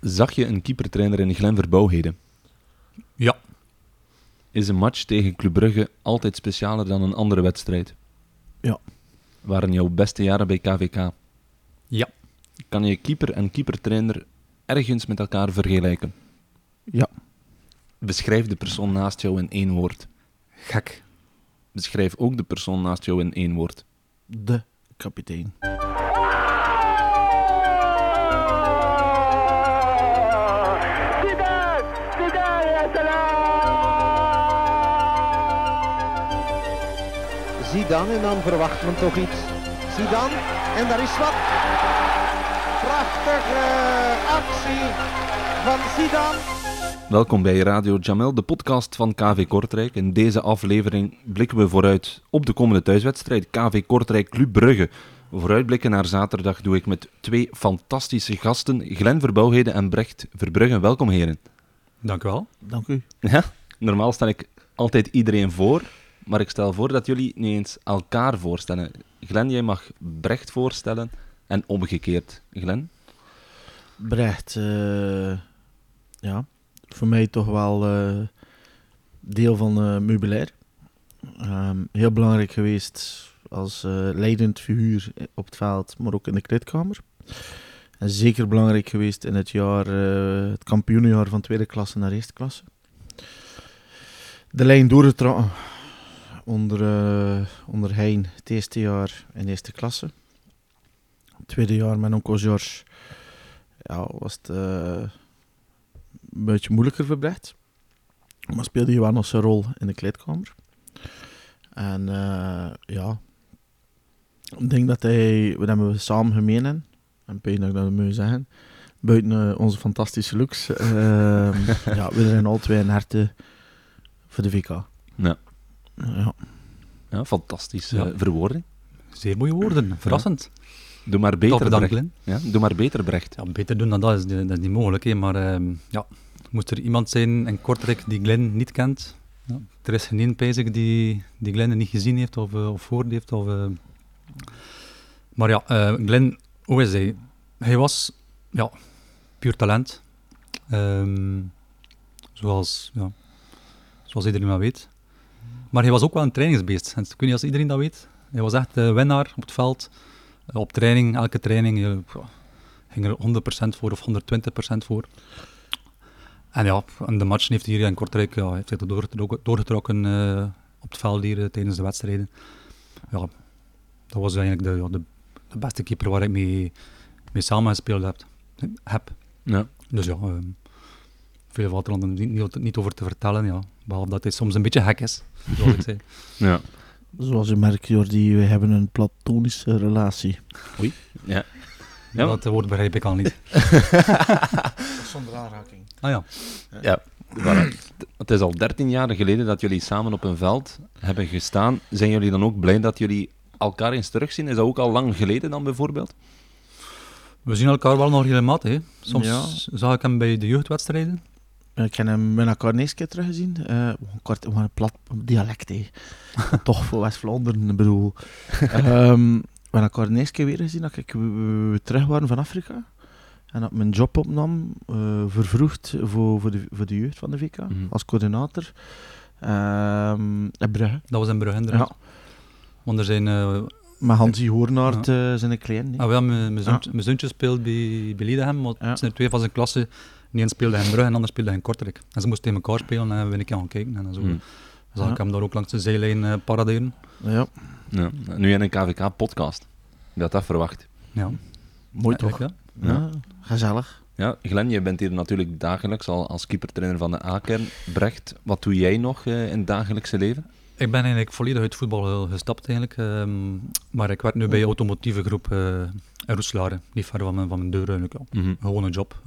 Zag je een keepertrainer in Glenn Verbauwhede? Ja. Is een match tegen Club Brugge altijd specialer dan een andere wedstrijd? Ja. Waren jouw beste jaren bij KVK? Ja. Kan je keeper en keepertrainer ergens met elkaar vergelijken? Ja. Beschrijf de persoon naast jou in één woord. Gek. Beschrijf ook de persoon naast jou in één woord. De kapitein. Zidane, en dan verwacht men toch iets. Zidane, en daar is wat. Prachtige actie van Zidane. Welkom bij Radio Djamel, de podcast van KV Kortrijk. In deze aflevering blikken we vooruit op de komende thuiswedstrijd KV Kortrijk-Club Brugge. Vooruitblikken naar zaterdag doe ik met twee fantastische gasten, Glenn Verbauwhede en Brecht Verbrugghe. Welkom heren. Dank u wel. Dank u. Ja, normaal stel ik altijd iedereen voor. Maar ik stel voor dat jullie niet eens elkaar voorstellen. Glenn, jij mag Brecht voorstellen en omgekeerd. Glenn? Brecht, ja, voor mij toch wel deel van meubilair. Heel belangrijk geweest als leidend figuur op het veld, maar ook in de kleedkamer. En zeker belangrijk geweest in het jaar, het kampioenenjaar van tweede klasse naar eerste klasse. De lijn doorgetrokken. Onder Hein, het eerste jaar in eerste klasse. Het tweede jaar met onkel Georges was het een beetje moeilijker verbreid. Maar speelde je wel nog zijn rol in de kleedkamer. En ik denk dat we hebben samen gemeen hebben. En pijn dat ik dat moet zeggen. Buiten onze fantastische looks. We zijn al twee een harte voor de VK. Ja. Ja, fantastische verwoording. Zeer mooie woorden, verrassend. Ja. Doe maar beter, Brecht. Ja, beter doen dan dat is niet mogelijk. Hè. Maar moest er iemand zijn in Kortrijk die Glenn niet kent? Ja. Er is geen pijzig die Glenn niet gezien heeft of gehoord heeft. Maar ja, Glenn, hoe is hij? Hij was puur talent. Zoals iedereen maar weet. Maar hij was ook wel een trainingsbeest. En ik weet niet of iedereen dat weet. Hij was echt winnaar op het veld. Op training, elke training, ging er 100% voor of 120% voor. En ja, en de matchen heeft hij hier in Kortrijk heeft hij doorgetrokken op het veld hier tijdens de wedstrijden. Ja, dat was eigenlijk de beste keeper waar ik mee samen gespeeld heb. Ja. Dus ja... veel valt er niet over te vertellen, behalve dat hij soms een beetje gek is, zoals ik zei. Ja. Zoals je merkt, Jordi, we hebben een platonische relatie. Oei. Ja. Ja. Dat woord begrijp ik al niet. Zonder aanraking. Ah ja. Ja. Het is al 13 jaar geleden dat jullie samen op een veld hebben gestaan. Zijn jullie dan ook blij dat jullie elkaar eens terugzien? Is dat ook al lang geleden dan bijvoorbeeld? We zien elkaar wel nog regelmatig. Soms zag ik hem bij de jeugdwedstrijden. Ik heb hem met elkaar een keer teruggezien. Gewoon een plat dialect, hè. Toch voor West-Vlaanderen, bedoel. We hebben elkaar een keer weer gezien dat we terug waren van Afrika. En dat mijn job opnam, vervroegd voor de jeugd van de VK, als coördinator. In Brugge. Dat was in Brugge, inderdaad. Ja. Want er zijn... maar Hansie Hoornaert zijn een klein. Ah, ja, mijn zoontje speelt bij Ledegem, maar het zijn twee van zijn klasse. De een speelde in Brugge en de ander speelde in Kortrijk. En ze moesten tegen elkaar spelen en we een keer gaan kijken. En zo. Dan zag ik hem daar ook langs de zijlijn paraderen. Ja. Ja. Nu in een KVK-podcast. Ik had dat verwacht. Ja. Mooi toch? Ja. Ja. Gezellig. Ja, Glenn, je bent hier natuurlijk dagelijks al als keepertrainer van de A-kern. Brecht, wat doe jij nog in het dagelijkse leven? Ik ben eigenlijk volledig uit voetbal gestapt eigenlijk, maar ik werk nu bij een automotieve groep in Roeselare, niet ver van mijn deur eigenlijk. Gewoon een job,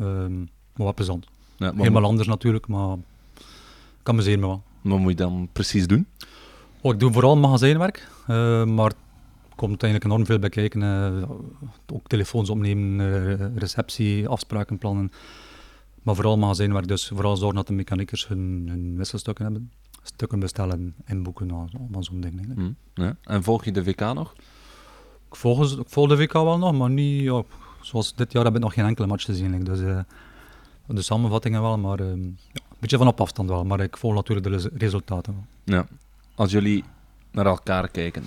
maar wat plezant. Ja, helemaal anders natuurlijk, maar kan me zeer mee wel. Wat moet je dan precies doen? Oh, ik doe vooral magazijnwerk, maar er komt eigenlijk enorm veel bij kijken. Ook telefoons opnemen, receptie, afspraken, plannen. Maar vooral magazijnwerk, dus vooral zorgen dat de mechaniekers hun wisselstukken hebben. Stukken bestellen en boeken, allemaal zo'n ding. Ja. En volg je de VK nog? Ik volg de VK wel nog, maar niet. Zoals dit jaar heb ik nog geen enkele match gezien. Dus de samenvattingen wel, maar een beetje van op afstand wel. Maar ik volg natuurlijk de resultaten wel. Ja. Als jullie naar elkaar kijken,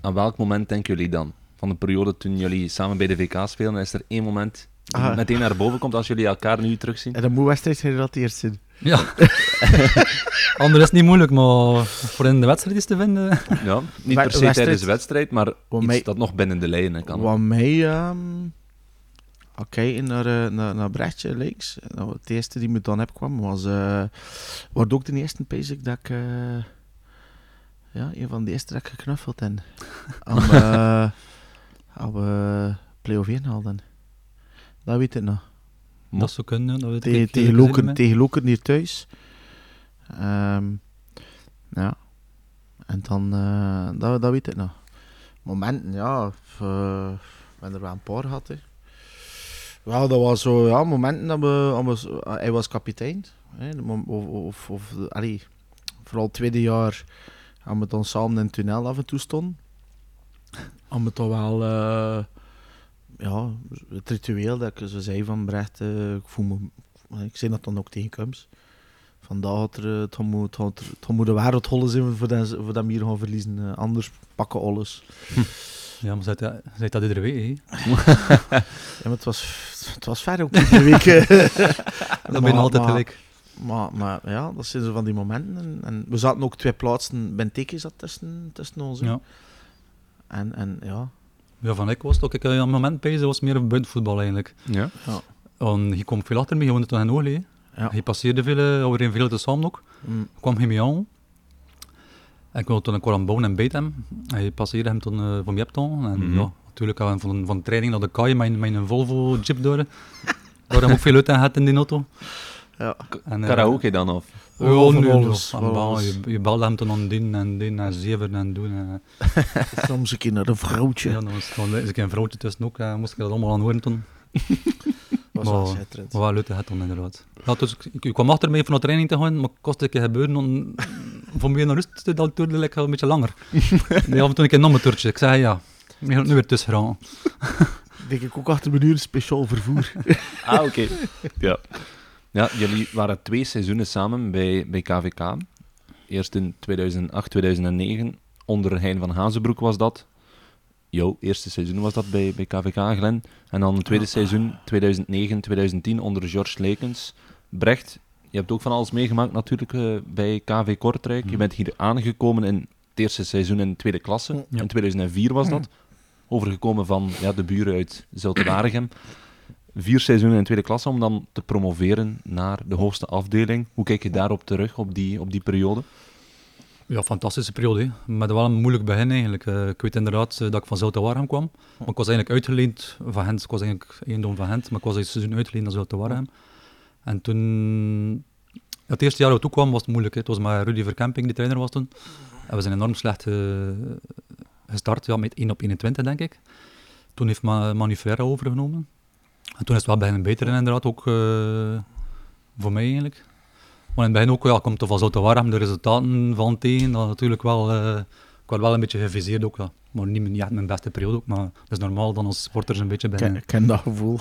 aan welk moment denken jullie dan? Van de periode toen jullie samen bij de VK spelen, is er één moment die meteen naar boven komt als jullie elkaar nu terugzien? En dan moet wedstrijd gerelateerd zijn. Ja. Anders is het niet moeilijk, maar voor in de wedstrijd is te vinden. Ja, niet per se tijdens de wedstrijd, maar iets mij, dat nog binnen de lijnen kan. Wat mij... Oké, naar Brechtje links. Nou, het eerste die me dan heb kwam was... Wordt ook de eerste, pees ik, dat ik... een van de eerste dat ik geknuffeld heb. Als we play-off 1 hadden. Dat weet ik nog. Dat zou kunnen, dat weet ik. Tegen Lokeren hier thuis. En dan... Dat weet ik nog. Momenten, ja. Wanneer we een paar hadden. Wel, dat was zo... Ja, momenten dat we... Hij was kapitein. Hè, vooral het tweede jaar... En we dan samen in het tunnel af en toe stonden. En we toch wel het ritueel dat ik zo zei van Brecht, ik zei dat dan ook tegen Cums. Vandaag had het moet de waarheid hollen zijn voordat we hier gaan verliezen. Anders pakken alles. Ja, maar zei dat iedere week, hè? Ja, maar het was ver ook iedere week. Dat ben je altijd gelijk. Maar ja, dat zijn zo van die momenten. En we zaten ook twee plaatsen, Benteke zat tussen ons. Ja. En ja. Ja, van ik was het ook. Ik aan het moment bezig was meer buitenvoetbal eigenlijk. Ja. Ja. En je kwam veel achter me, je woonde toen in Oorlee. Ja. Je passeerde veel, we reden veel te samen ook. Ik kwam hij mee aan. En ik wilde toen een koran bouwen en beet hem. En je passeerde hem toen van Jepton. En ja, natuurlijk hadden we van training naar de kaai met een Volvo Jeep door. Daar hebben we ook veel uit aan gehad in die auto. Ja. En, karaoke dan of? Je belde hem toen aan din en zeven en doen. Soms een keer naar een vrouwtje. Ja, dan was het een vrouwtje tussen ook. Moest ik dat allemaal aan horen toen. Was wel schitterend. Wel leuk het dan inderdaad. Ja, dus, ik kwam achter mij van de training te gaan, maar kost een keer gebeuren. Voor mij naar rust, dat duurde lekker een beetje langer. Nee, af en toe een keer nog een toertje. Ik zei ja, ik ga nu weer tussen gaan. Denk ik ook achter mijn uur speciaal vervoer. Ah, oké. Ja. Ja, jullie waren 2 seizoenen samen bij KVK. Eerst in 2008-2009, onder Hein Vanhaezebrouck was dat. Jouw eerste seizoen was dat bij KVK, Glenn. En dan het tweede seizoen 2009-2010 onder Georges Leekens. Brecht, je hebt ook van alles meegemaakt natuurlijk bij KV Kortrijk. Je bent hier aangekomen in het eerste seizoen in de tweede klasse. Ja. In 2004 was dat. Overgekomen van de buren uit Zulte Waregem. 4 seizoenen in tweede klasse om dan te promoveren naar de hoogste afdeling. Hoe kijk je daarop terug, op die periode? Ja, fantastische periode. Hè. Met wel een moeilijk begin eigenlijk. Ik weet inderdaad dat ik van Zulte Waregem kwam. Maar ik was eigenlijk uitgeleend van Gent. Ik was eigenlijk eigendom van Gent, maar ik was het seizoen uitgeleend naar Zulte Waregem. En toen... Het eerste jaar dat ik toe kwam was het moeilijk. Hè. Het was maar Rudy Verkempinck die trainer was toen. En we zijn enorm slecht gestart, met 1-21 denk ik. Toen heeft Manifera overgenomen. En toen is het wel beginnen beteren inderdaad, ook voor mij eigenlijk. Maar in het begin ook, komt toch van Zulte Waregem de resultaten van tegen. Dat natuurlijk wel, ik werd wel een beetje geviseerd ook, ja. Maar niet echt mijn beste periode ook, maar dat is normaal dan als sporters een beetje beginnen. Ik ken dat gevoel.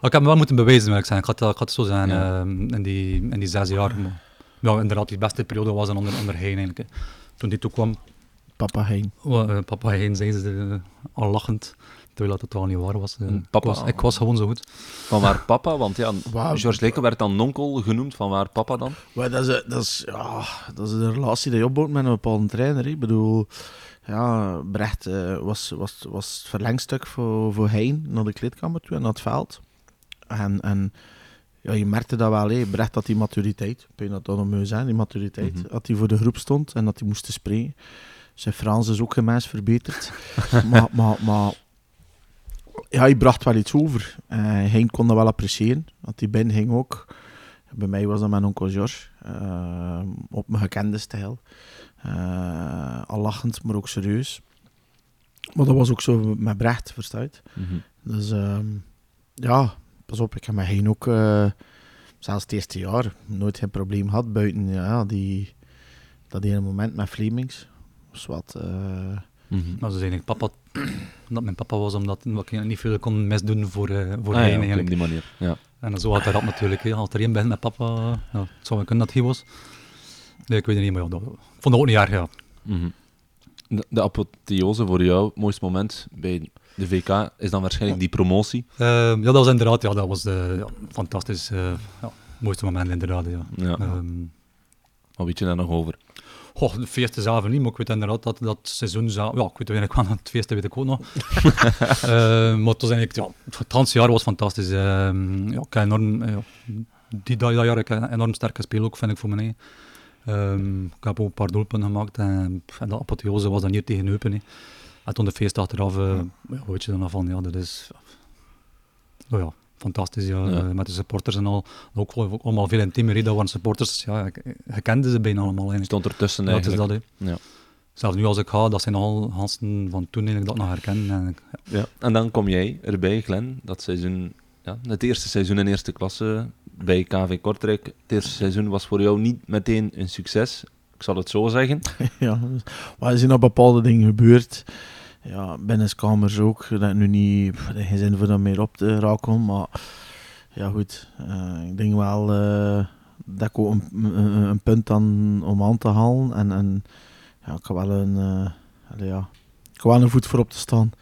Ik heb me wel moeten bewijzen, wil ik zeggen. Ik had het zo zijn in die 6 jaar. Maar, inderdaad, die beste periode was dan onder Hein eigenlijk. Hè. Toen die toekwam... Papa Hein. Papa Hein, zeiden ze al lachend. Terwijl dat het wel niet waar was. Ik was gewoon zo goed. Van waar papa? Want Georges Leekens werd dan nonkel genoemd. Van waar papa dan? Maar dat is de relatie die je opbouwt met een bepaalde trainer. Hè. Ik bedoel, Brecht was het verlengstuk voor Hein naar de kleedkamer toe en naar het veld. En je merkte dat wel. Hè. Brecht had die maturiteit. Kun je dat dan nog zijn? Die maturiteit. Dat hij voor de groep stond en dat hij moest spreken. Zijn Frans is ook gemens verbeterd. maar hij bracht wel iets over. Hein kon dat wel appreciëren, want die binnen ging ook. Bij mij was dat mijn onkel George, op mijn gekende stijl. Al lachend, maar ook serieus. Maar dat was ook zo met Brecht, verstuit. Dus pas op, ik heb met Hein ook, zelfs het eerste jaar, nooit geen probleem gehad. Buiten dat hele moment met Flemings. Dus wat... Dat is eigenlijk papa... Dat mijn papa was, omdat ik niet veel kon misdoen voor Hein eigenlijk. Op die manier, ja. En zo had hij dat natuurlijk. He. Als er één bent met papa, ja, het zou wel kunnen dat hij was. Nee, ik weet het niet, maar ja, ik vond dat ook niet erg. Ja. Mm-hmm. De apotheose voor jou, het mooiste moment bij de VK, is dan waarschijnlijk die promotie? Ja, dat was inderdaad, ja, dat was fantastisch. Ja, het mooiste moment inderdaad, ja. Ja. Wat weet je daar nog over? Goh, de feesten zelf niet, maar ik weet inderdaad dat dat seizoen zelf... Ja, ik weet weinig van het feesten, weet ik ook nog. Maar het was eigenlijk... Ja, het hele jaar was fantastisch. Ja, ik heb enorm... dat jaar heb ik een enorm sterke speel ook, vind ik, voor mij. Ik heb ook een paar doelpunten gemaakt en de apotheose was dan hier tegen Eupen. He. En toen de feest achteraf, ja, weet je dan af van, ja, dat is... Oh ja, fantastisch, ja. Ja. Met de supporters en al. Ook allemaal veel intiemer, dat waren supporters. Ja, je kende ze bijna allemaal eigenlijk. Stond ertussen dat eigenlijk. Dat is dat, ja. Zelfs nu als ik ga, dat zijn al gasten van toen eigenlijk dat nog herkennen. Ja. Ja. En dan kom jij erbij, Glenn, dat seizoen... Ja, het eerste seizoen in eerste klasse bij KV Kortrijk. Het eerste seizoen was voor jou niet meteen een succes. Ik zal het zo zeggen. Ja, maar er zijn nog bepaalde dingen gebeurd. Ja, binnenskamers ook. Dat nu niet, geen zin voor dat meer op te raken. Maar ja, goed. Ik denk wel dat ik ook een punt aan, om aan te halen. En ja, ik heb wel een voet voor op te staan.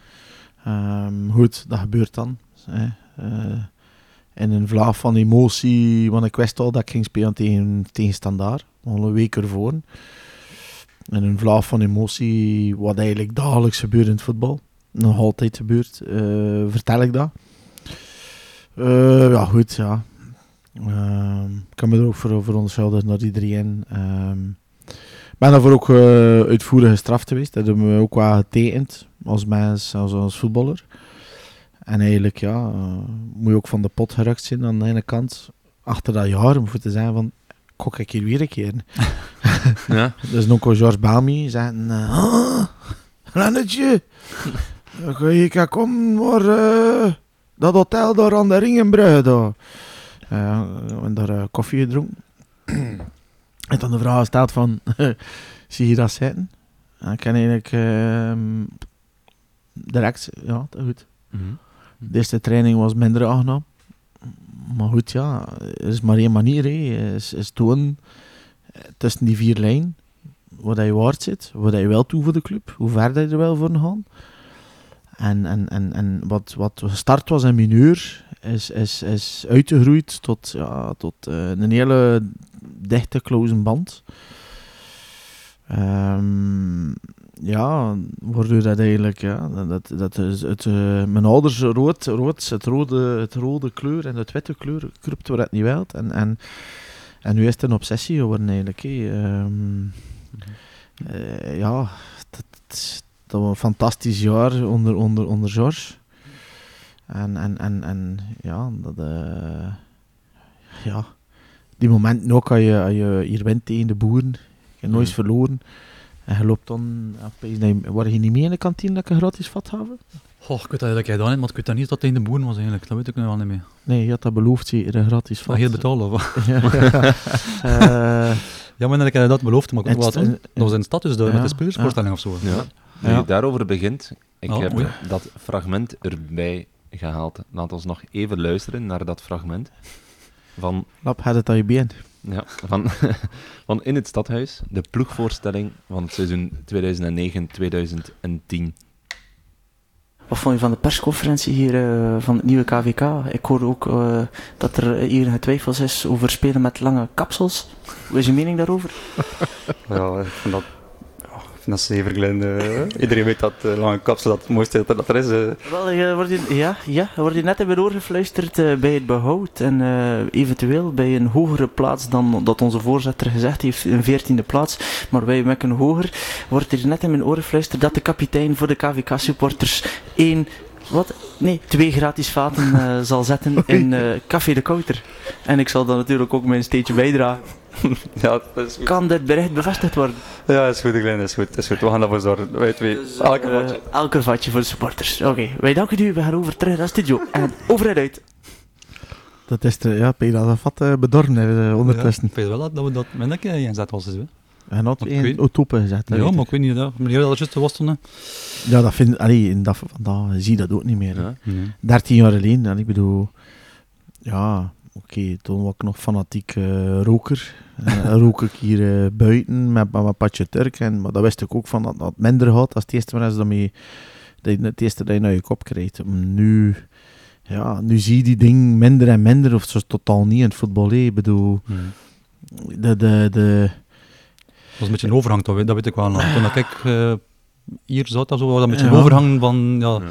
Goed, dat gebeurt dan. Hè. In een vlaag van emotie, want ik wist al dat ik ging spelen tegen Standaard, al een week ervoor. In een vlaag van emotie, wat eigenlijk dagelijks gebeurt in het voetbal, nog altijd gebeurt, vertel ik dat. Ja, goed, ja. Ik kan me er ook voor verontschuldigen naar iedereen. Ik ben daarvoor ook uitvoerig gestraft geweest, dat hebben we ook wel getekend als mens, als voetballer. En eigenlijk, ja, moet je ook van de pot gerukt zijn aan de ene kant. Achter dat jaar, om voor te zeggen van, kok ik hier weer een keer. Ja. Dus dan kon Georges Bami zeggen, Glennetje, je kan komen naar dat hotel daar aan de Ringenbrug. Daar. We hebben daar koffie gedronken. En dan de vraag gesteld van, zie je dat zitten? En ik kan eigenlijk direct, ja, dat goed. Mm-hmm. De eerste training was minder aangenaam. Maar goed, ja, er is maar één manier. Het is tonen tussen die vier lijnen wat je waard zit, wat je wel toe voor de club, hoe ver je er wel voor gaat. En wat gestart was in mineur, is uitgegroeid tot een hele dichte, close band. Ja, waardoor dat eigenlijk, ja, dat is het, mijn ouders rood, het rode kleur en het witte kleur kruipt waar het niet wilt. En nu is het een obsessie geworden eigenlijk. Ja, dat was een fantastisch jaar onder Georges. En ja, ja, die momenten ook, als je hier wint tegen de boeren, je nooit verloren. En je loopt dan... Waren je niet mee in de kantine dat ik een gratis vat had? Oh, ik weet dat eigenlijk niet, maar ik weet dat niet dat hij in de boeren was eigenlijk. Dat weet ik nu wel niet meer. Nee, je had dat beloofd, zeker, een gratis vat. Maar heel betalen, of ja, ja, maar dat ik dat beloofd, maar ik was in de stad, dus met de spelersvoorstelling of zo. Ja. Ja. Nu je daarover begint, ik heb dat fragment erbij gehaald. Laat ons nog even luisteren naar dat fragment. Van... Lap, had het aan je been. Ja, van in het stadhuis, de ploegvoorstelling van het seizoen 2009-2010. Wat vond je van de persconferentie hier van het nieuwe KVK? Ik hoor ook dat er hier getwijfeld is over spelen met lange kapsels. Hoe is je mening daarover? Ja, ik vind dat zeker, Glenn. Iedereen weet dat lange kapsel dat het mooiste dat er is. Wel, word je net hebben doorgefluisterd bij het behoud en eventueel bij een hogere plaats dan dat onze voorzitter gezegd heeft, een 14e plaats, maar wij maken hoger. Wordt er net in mijn oren gefluisterd dat de kapitein voor de KVK-supporters 2 gratis vaten zal zetten in Café de Kouter. En ik zal dan natuurlijk ook mijn steentje bijdragen. Ja, dat is goed. Kan dit bericht bevestigd worden? Ja, dat is goed, Glenn, dat is goed. We gaan daarvoor zorgen. Dus, elke vatje voor de supporters. Oké, wij danken u. We gaan over terug naar de studio. En over en uit. Dat is dat vat bedorven ondertussen. Ja, ik weet wel dat we dat met een keer inzet was. En dat in Otopen gezet. Ja, maar ik weet niet, meneer dat juist was toen. Ja, dat vind ik, allee, vandaag zie je dat ook niet meer. 13 jaar alleen, en ik bedoel... Ja, oké, toen was ik nog fanatiek roker. Rook ik hier buiten met mijn patje Turk. En, maar dat wist ik ook van dat het minder had. Als het eerste maar is het eerste dat je naar je kop krijgt. Nu, ja, nu zie je die ding minder en minder. Of zo totaal niet in het voetbal. Ik bedoel, dat was een beetje een overhang, dat weet ik wel. Toen ik hier zat, dat was een beetje een overhang van... Ja. Ik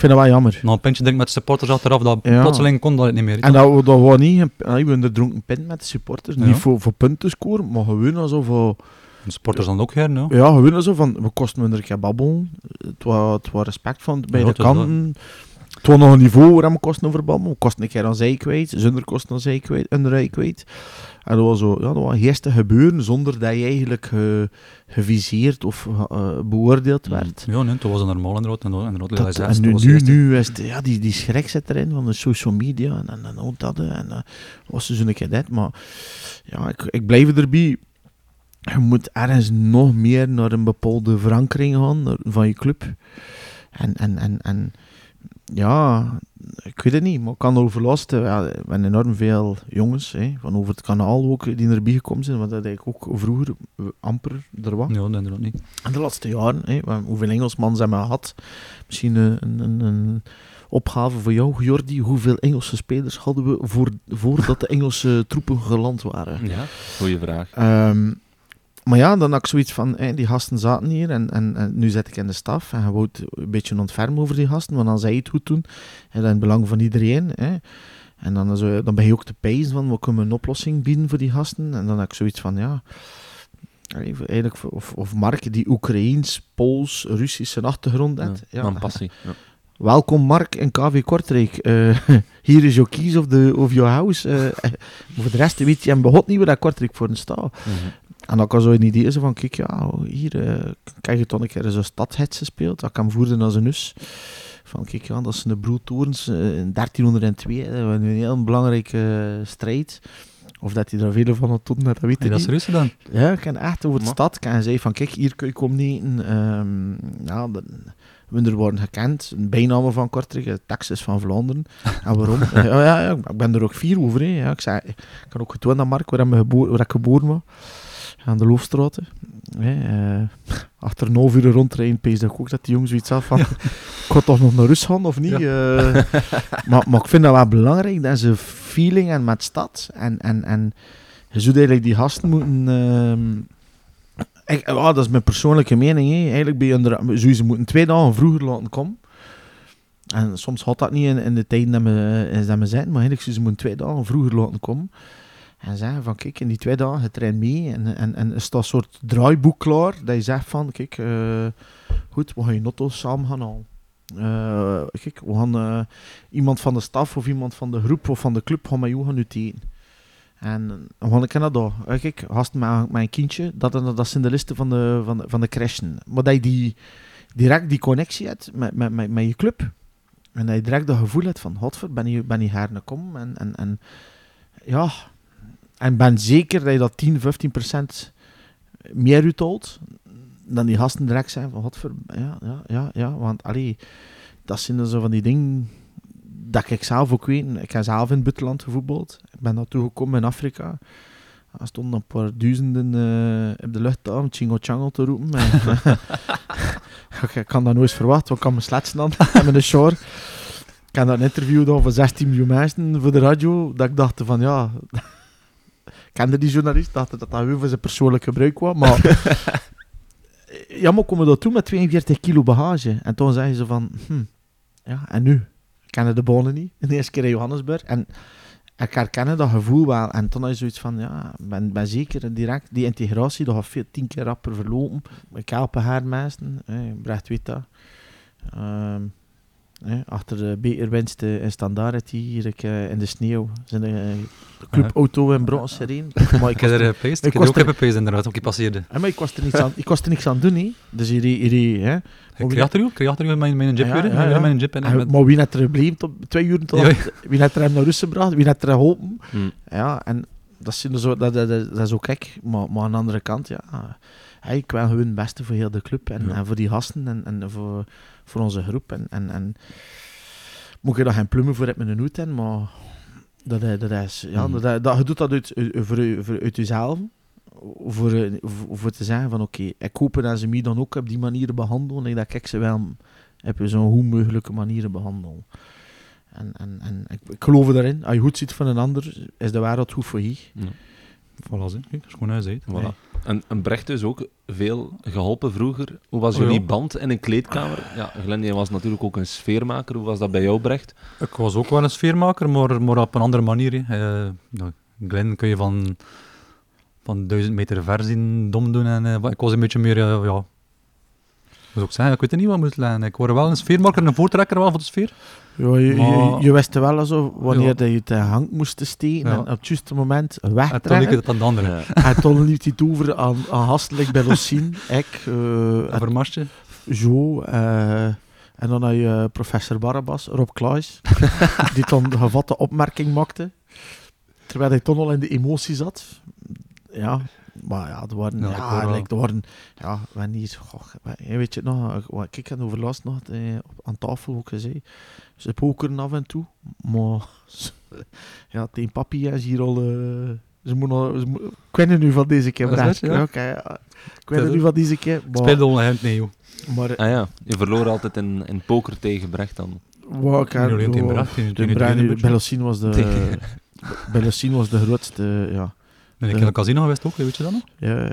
vind dat wel jammer. Nou, een pintje drinken met supporters achteraf, dat plotseling kon dat niet meer. En dat was niet. We dronken pint met de supporters. Niet voor punten scoren, maar gewoon alsof... De supporters dan ook heren, ja. Ja, gewoon alsof van, we kosten minder kebabbel. Het was respect van bij de kanten. Het was nog een niveau waar we kosten over babbel. We kosten een keer aan zij kwijt, zonder kosten aan zij kwijt, een rij kwijt. En dat was zo, ja, dat was eerst te gebeuren zonder dat je eigenlijk geviseerd of beoordeeld werd. Ja, nee, toen was het normaal inderdaad. En nu is het, ja, die schrik zit erin van de social media en al dat. En was dus een keer dat. Maar ja, ik blijf erbij. Je moet ergens nog meer naar een bepaalde verankering gaan van je club. En ja, ik weet het niet, maar ik kan erover lasten. Ja, er zijn enorm veel jongens van over het kanaal ook, die erbij gekomen zijn, want dat ik ook vroeger amper er was. Ja, dat inderdaad niet. En de laatste jaren, hoeveel Engelsman zijn we gehad? Misschien een opgave voor jou, Jordi. Hoeveel Engelse spelers hadden we voordat de Engelse troepen geland waren? Ja, goeie vraag. Maar ja, dan had ik zoiets van, die gasten zaten hier en nu zit ik in de staf en je wou een beetje ontfermen over die gasten, want dan zei je het goed doen en in het belang van iedereen. En dan ben je ook te pijzen van, we kunnen een oplossing bieden voor die gasten. En dan had ik zoiets van, ja, eigenlijk, of Mark die Oekraïens, Pools, Russische achtergrond had. Ja, van passie. Ja. Welkom Mark in KV Kortrijk. Hier is jouw kies of jouw house. Voor de rest weet je en begot niet waar dat Kortrijk voor staat. Mm-hmm. En dan kan zo een idee zijn van, kijk, ja, hier krijg je toch een keer zo'n stadhets gespeeld. Dat kan voeren als een us. Van, kijk, ja, dat is de Broertorens in 1302. Dat was een heel belangrijke strijd. Of dat hij er vele van had toen, dat weet ik niet. Dat is Russen dan? Ja, ik ken echt over de stad. En zei van, kijk, hier kun je komen eten. Ja, we worden gekend. Een bijnaam van Kortrijk, Texas van Vlaanderen. En waarom? Ja, ik ben er ook fier over. Ja, ik zei, ik kan ook getoond aan Mark, waar ik geboren was. Aan de Loofstraten. Achter 9 uur rondrijden, pees ik ook dat die jongens zoiets had van... Ja. Ik ga toch nog naar Rus gaan, of niet? Ja. Maar ik vind dat wel belangrijk, dat ze feeling en met stad. En je zou eigenlijk die gasten moeten... dat is mijn persoonlijke mening. Eigenlijk zou ze moeten 2 dagen vroeger laten komen. En soms had dat niet in de tijd dat we zijn, maar eigenlijk zou ze moeten 2 dagen vroeger laten komen. En zeggen van, kijk, in die 2 dagen, je traint mee en er staat een soort draaiboek klaar, dat je zegt van, kijk, goed, we gaan je notto's samen gaan halen. Kijk, we gaan iemand van de staf of iemand van de groep of van de club gaan met jou gaan eten. En we gaan naar dat. Kijk, gast mijn kindje, dat zijn de listen van de crashen. Maar dat je direct die connectie hebt met je club. En dat je direct dat gevoel hebt van, godver, ben je haar naar kom? En ja... En ben zeker dat je dat 10-15% meer uithoudt dan die gasten direct zijn van godver, ja, want allee, dat zijn zo van die dingen dat ik zelf ook weet. Ik heb zelf in het buitenland gevoetbald. Ik ben naartoe gekomen in Afrika. Er stonden een paar duizenden op de luchthaven Chingo Chango te roepen. Ik kan dat nooit verwachten, want ik kan me sletsen dan met de shore. Ik heb dat een interview dan van 16 miljoen mensen voor de radio, dat ik dacht van ja... Ik kende die journalist, dacht dat heel voor zijn persoonlijk gebruik was, maar... ja, maar komen dat toe met 42 kilo bagage. En toen zeggen ze van, ja, en nu? Ik kende de bonen niet, de eerste keer in Johannesburg. En ik herkende dat gevoel wel. En toen had je zoiets van, ja, ben zeker direct die integratie, dat gaat 10 keer rapper verlopen. Ik help haar mensen, Brecht weet dat. Achter de bekerwinst in Standaard hier in de sneeuw zijn de clubauto in brons erin. Ik heb er gepeest, ik heb ook gepeest inderdaad, ook je passeerde. Maar ik was er niks aan doen, dus hier kreeg mijn jeep weer. Maar wie net er gebleven tot 2 uur tot, wie net er hem naar Russen bracht, wie net er geholpen. Ja, en dat is ook gek, maar aan de andere kant, ja... Ik wil gewoon het beste voor heel de club en voor die gasten en voor onze groep. En moet je daar geen pluimen voor hebben met een hoed in, maar Dat doet dat uit jezelf. Voor te zeggen van oké, ik hoop dat ze mij dan ook op die manier behandelen. En dat ik ze wel op zo'n goed mogelijke manier behandel. En ik geloof daarin. Als je goed ziet van een ander, is de wereld goed voor je. Ja. Voilà, kijk, schoon uitzicht. Voilà. En Brecht dus ook veel geholpen vroeger. Hoe was jullie band in een kleedkamer? Ja, Glenn, jij was natuurlijk ook een sfeermaker. Hoe was dat bij jou, Brecht? Ik was ook wel een sfeermaker, maar op een andere manier. Glenn kun je van 1000 meter ver zien dom doen. En ik was een beetje meer... Dus ook zeggen, ik weet niet wat moet leggen. Ik word wel een sfeermaker en een voortrekker wel voor de sfeer. Ja, je wist wel alsof wanneer dat je te hang moest steken en op het juiste moment wegtrekken. En toen liep het aan de andere. En toen liep het over aan Hastelijk bij Rossien, ik. En Vermarsje. Zo. En dan had je professor Barabbas, Rob Klaes, die dan de gevatte opmerking maakte. Terwijl hij toen al in de emotie zat. Ja. Maar ja, er waren... weet je het nog? Ik heb overlast nog aan tafel ook gezegd. Ze pokeren af en toe. Maar... Ja, tegen papi is hier al... Ik weet het nu van deze keer, Brecht. Ik speelde onder hem, nee, joh. Maar, je verloor altijd in poker tegen Brecht dan. Belosine was de grootste, ja. En ik in een casino geweest ook, weet je dat nog? Ja,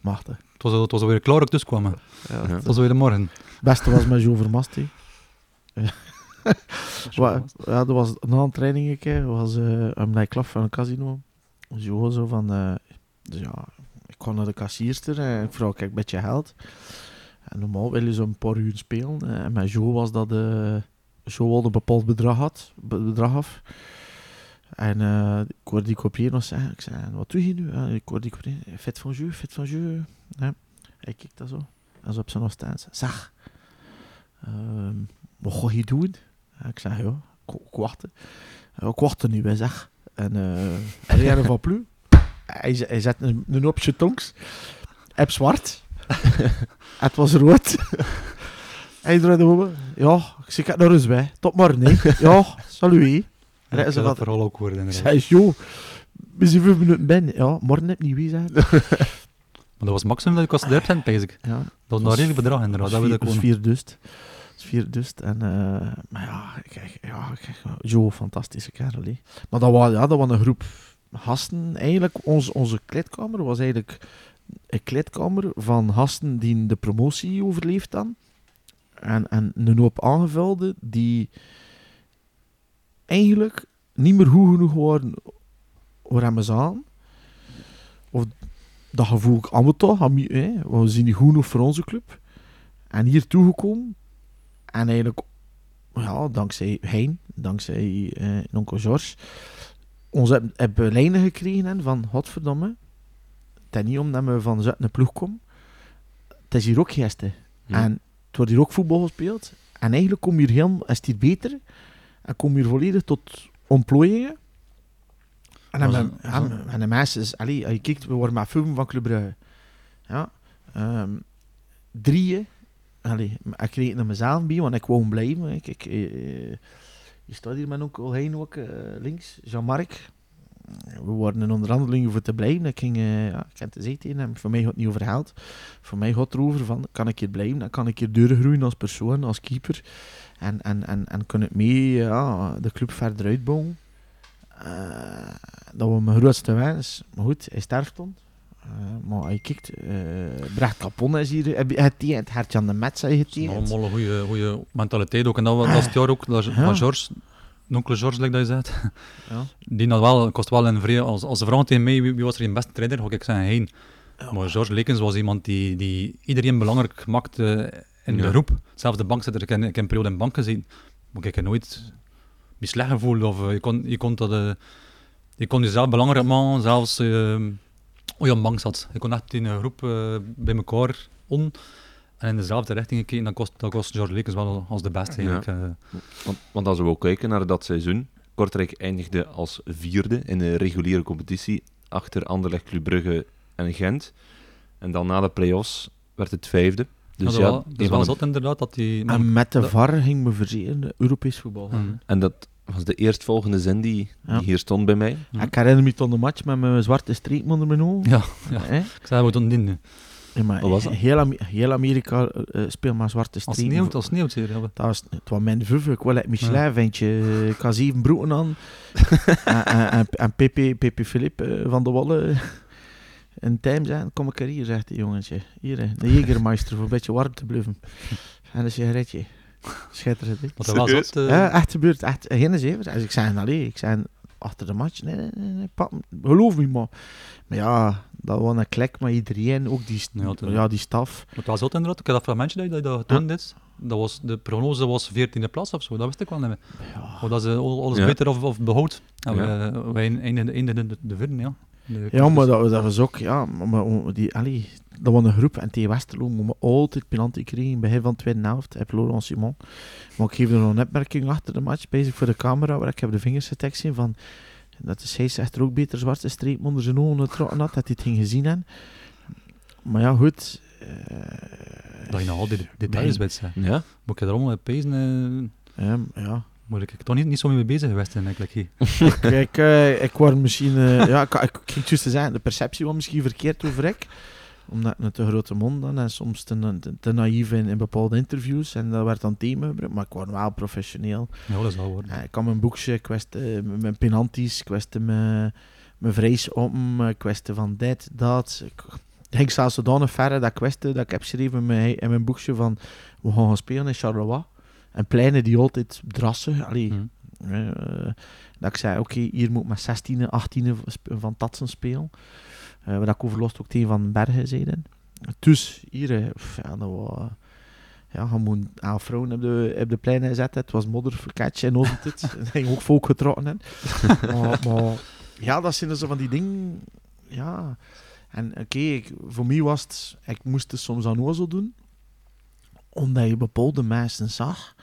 machtig. Het was alweer klaar dat ik dus kwam. Ja, het was alweer de morgen. Het beste was met Joe Vermast. Ja, dat was na een training een keer. Was bij een klap van een casino. Joe zo van... Dus ja, ik kwam naar de kassierster en ik vroeg, kijk, een beetje geld. En normaal wil je zo'n paar uur spelen. En met Joe was dat... Joe al een bepaald bedrag af. En ik hoorde die kopieën nog zeggen. Ik zei, wat doe je nu? Ja, ik hoorde die kopieën. Fit van jeu. Ja. Hij kijkt dat zo. En zo op zijn afstand. Zeg, wat ga je doen? Ja, ik zei, ja, ik wacht. Ik wacht er nu bij, zeg. En rien van plus. Hij zet een hoopje tongs. Heb zwart. Het was rood. Hij draaide over. Ja, ik zie het nog eens bij. Tot morgen, hè. Ja, salut. Ja, ik dat verhaal ook worden. Ik zei, joh, we zijn 5 minuten binnen. Ja, morgen heb ik niet wie zijn. Maar dat was maximum dat ik was 3%, denk ik. Ja, dat was een redelijk bedrag, inderdaad. Dat was vier dust. En, maar ja, kijk, Joe, fantastische kerel. Hé. Maar dat was een groep gasten. Eigenlijk, onze kleedkamer was eigenlijk een kleedkamer van gasten die de promotie overleefd hadden. En een hoop aangevulden die... eigenlijk niet meer goed genoeg worden voor Amazon. Of dat gevoel ik allemaal toch. We zijn niet goed genoeg voor onze club. En hier toegekomen. En eigenlijk, ja, dankzij Hein, dankzij onkel Georges, ons hebben lijnen gekregen en van, godverdomme, het is niet omdat we van Zuid een ploeg komen. Het is hier ook gesten. Ja. En het wordt hier ook voetbal gespeeld. En eigenlijk kom je hier is het hier beter... En kom hier volledig tot ontplooiingen. En de meisjes, als je kijkt, we worden maar 5 van Club Brugge. Ja, 3, ik kreeg het naar mezelf bij, want ik wou blijven. Je staat hier met onkel Hein ook, links, Jean-Marc. We worden in onderhandelingen voor te blijven. Ik heb het gezegd tegen hem, voor mij gaat het niet over geld. Voor mij gaat het erover van, kan ik hier blijven? Dan kan ik hier doorgroeien als persoon, als keeper. En kan ik mee de club verder uitbouwen. Dat was mijn grootste wens. Maar goed, hij sterft dan. Maar als je kijkt, Brecht Capon is hier. Het hertje aan de met zijn getekend. Dat is allemaal een goede mentaliteit ook. En dat is het jaar ook, van Georges. Onkel Georges, like dat je zegt. Ja. Die had wel, kost wel een vrije... Als de vrouw tegen mij, wie was er een beste trainer? Ga ik zeggen, heen. Ja. Maar Georges Leekens was iemand die iedereen belangrijk maakte in de groep. Zelfs de bankzitter. Ik heb een periode in bank gezien. Maar ik heb nooit me slecht gevoeld. Of, je kon jezelf belangrijk maken, zelfs hoe je aan bank zat. Je kon echt in een groep bij elkaar on... En in dezelfde richting gekeken, dat kost Georges Leekens wel als de beste. Ja. Want als we ook kijken naar dat seizoen, Kortrijk eindigde als 4e in de reguliere competitie, achter Anderlecht, Club Brugge en Gent. En dan na de play-offs werd het 5e. Dus wel zat inderdaad dat die... En met de VAR ging me verzeren, Europees voetbal. En dat was de eerstvolgende zin die hier stond bij mij. Ja, ik herinner me toen de match met mijn zwarte streep onder mijn ogen. Ja. Ik zei dat we toen heel Amerika speelt maar zwarte streep. Als sneeuwt hier. Het was mijn vuf, ik wil het Michelin ventje. Ik had 7 broeken aan. En Pepe Philippe van de Walle. In time zijn, kom ik er hier, zegt die jongetje. Hier, de Jägermeister, voor een beetje warm te blijven. En een sigaretje. Schitterend. Wat was dat? Ja, echt gebeurd. Echt, geen zeven. Als ik zei, achter de match, nee, pap, geloof me maar. Maar ja, dat was een klik met iedereen, ook die staf. Maar het was ook inderdaad, ik heb dat fragmentje dat je dat getoond is. Dat was, de prognose was 14e plaats of zo, dat wist ik wel niet meer. Ja. Dat is alles beter of behoud. Wij eindigden de vierde, ja. Ja, maar dat was ook, dat was een groep en tegen Westerlo moet me altijd penalty krijgen, begin van de tweede helft, heb Laurent Simon. Maar ik geef er nog een opmerking achter de match, bezig voor de camera, waar ik heb de vingers getakt zien van, dat de scheidsrechter ook beter zwarte streep onder zijn ogen getrokken had, dat hij het ging gezien hebben. Maar ja, goed. Dat je nog al die details weet, hè. Ja. Moet je er allemaal pezen? Ja. Maar ik toch niet zo mee bezig geweest zijn eigenlijk hier. Ik was misschien... ik ging juist te zeggen, de perceptie was misschien verkeerd over ik. Omdat ik een te grote mond had en soms te naïef in bepaalde interviews. En dat werd dan thema gebruikt, maar ik was wel professioneel. Ja, dat zal worden. Ik had mijn boekje, ik wist mijn penalties, ik wist mijn vrees op me, ik wist van dit, dat... Ik ging zelfs zodanig verre dat ik wist dat ik heb geschreven in mijn boekje van... We gaan spelen in Charleroi. En pleinen die altijd drassen. Dat ik zei, oké, hier moet ik met 16e, 18e van Tatsen spelen. Wat ik overlost ook tegen Van Bergen zeiden. Dus hier, je moet 11 vrouwen op de pleinen zetten. Het was modderverketje en altijd. Er ging ook volk getrokken in. maar ja, dat zijn dus van die dingen. Ja. En oké, voor mij was het... Ik moest het soms aan ozel doen. Omdat je bepaalde mensen zag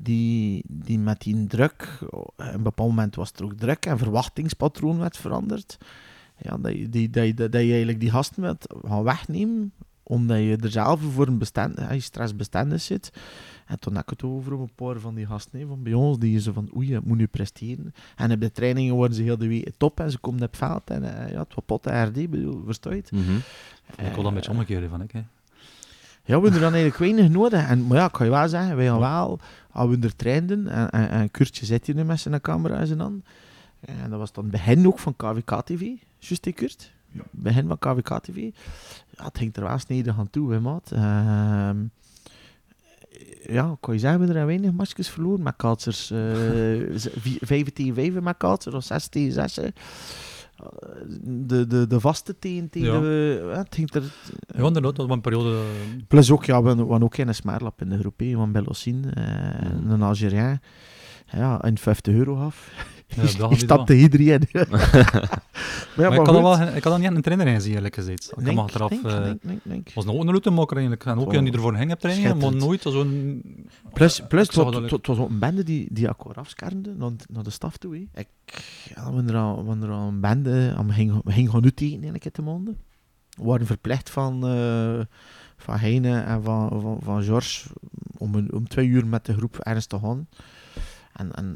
die met die druk, op een bepaald moment was het ook druk en verwachtingspatroon werd veranderd. Ja, dat je eigenlijk die gasten met gaan wegnemen, omdat je er zelf voor een stressbestendig zit. En toen had ik het over een paar van die gasten van bij ons, die ze van oei, je moet nu presteren. En op de trainingen worden ze heel de week top en ze komen op het veld en het was potten RD, bedoel, versta je het? Mm-hmm. Ik wil dat een beetje omgekeerd van ik, hè. Ja, we hebben er dan eigenlijk weinig nodig. En, maar ja, ik ga je wel zeggen, wij gaan wel, als we er trainden, en Kurtje zit hier nu met zijn camera in zijn hand. En dat was dan begin ook van KVK-TV. Juist die Kurt? Ja. Begin van KVK-TV. Ja, het ging er wel sneden aan toe, hè, maat. Kan je zeggen, we hebben er weinig matchjes verloren met kaltsers. 5 tegen 5 met kaltsers, of 6 tegen 6. De vaste teen tegen het ging er... Ja, inderdaad, dat was een periode... Plus ook, we hadden ook geen smaarlap in de groep, van Bellossine, een Algerijn, en €50 af. Ja, die stapte iedereen. Ik had dan niet aan een trainer in zien, eerlijk gezegd. Ik mag eraf... Het was nog een routenmaker eigenlijk. En ook die ervoor ging op trainingen, maar nooit zo'n... Plus, het was ook een bende die akkoord afschermde naar de staf toe. We er een bende... We gingen gaan uittekenen eigenlijk in de maanden. We waren verplicht van Heine en van Georges om 2 uur met de groep ergens te gaan. En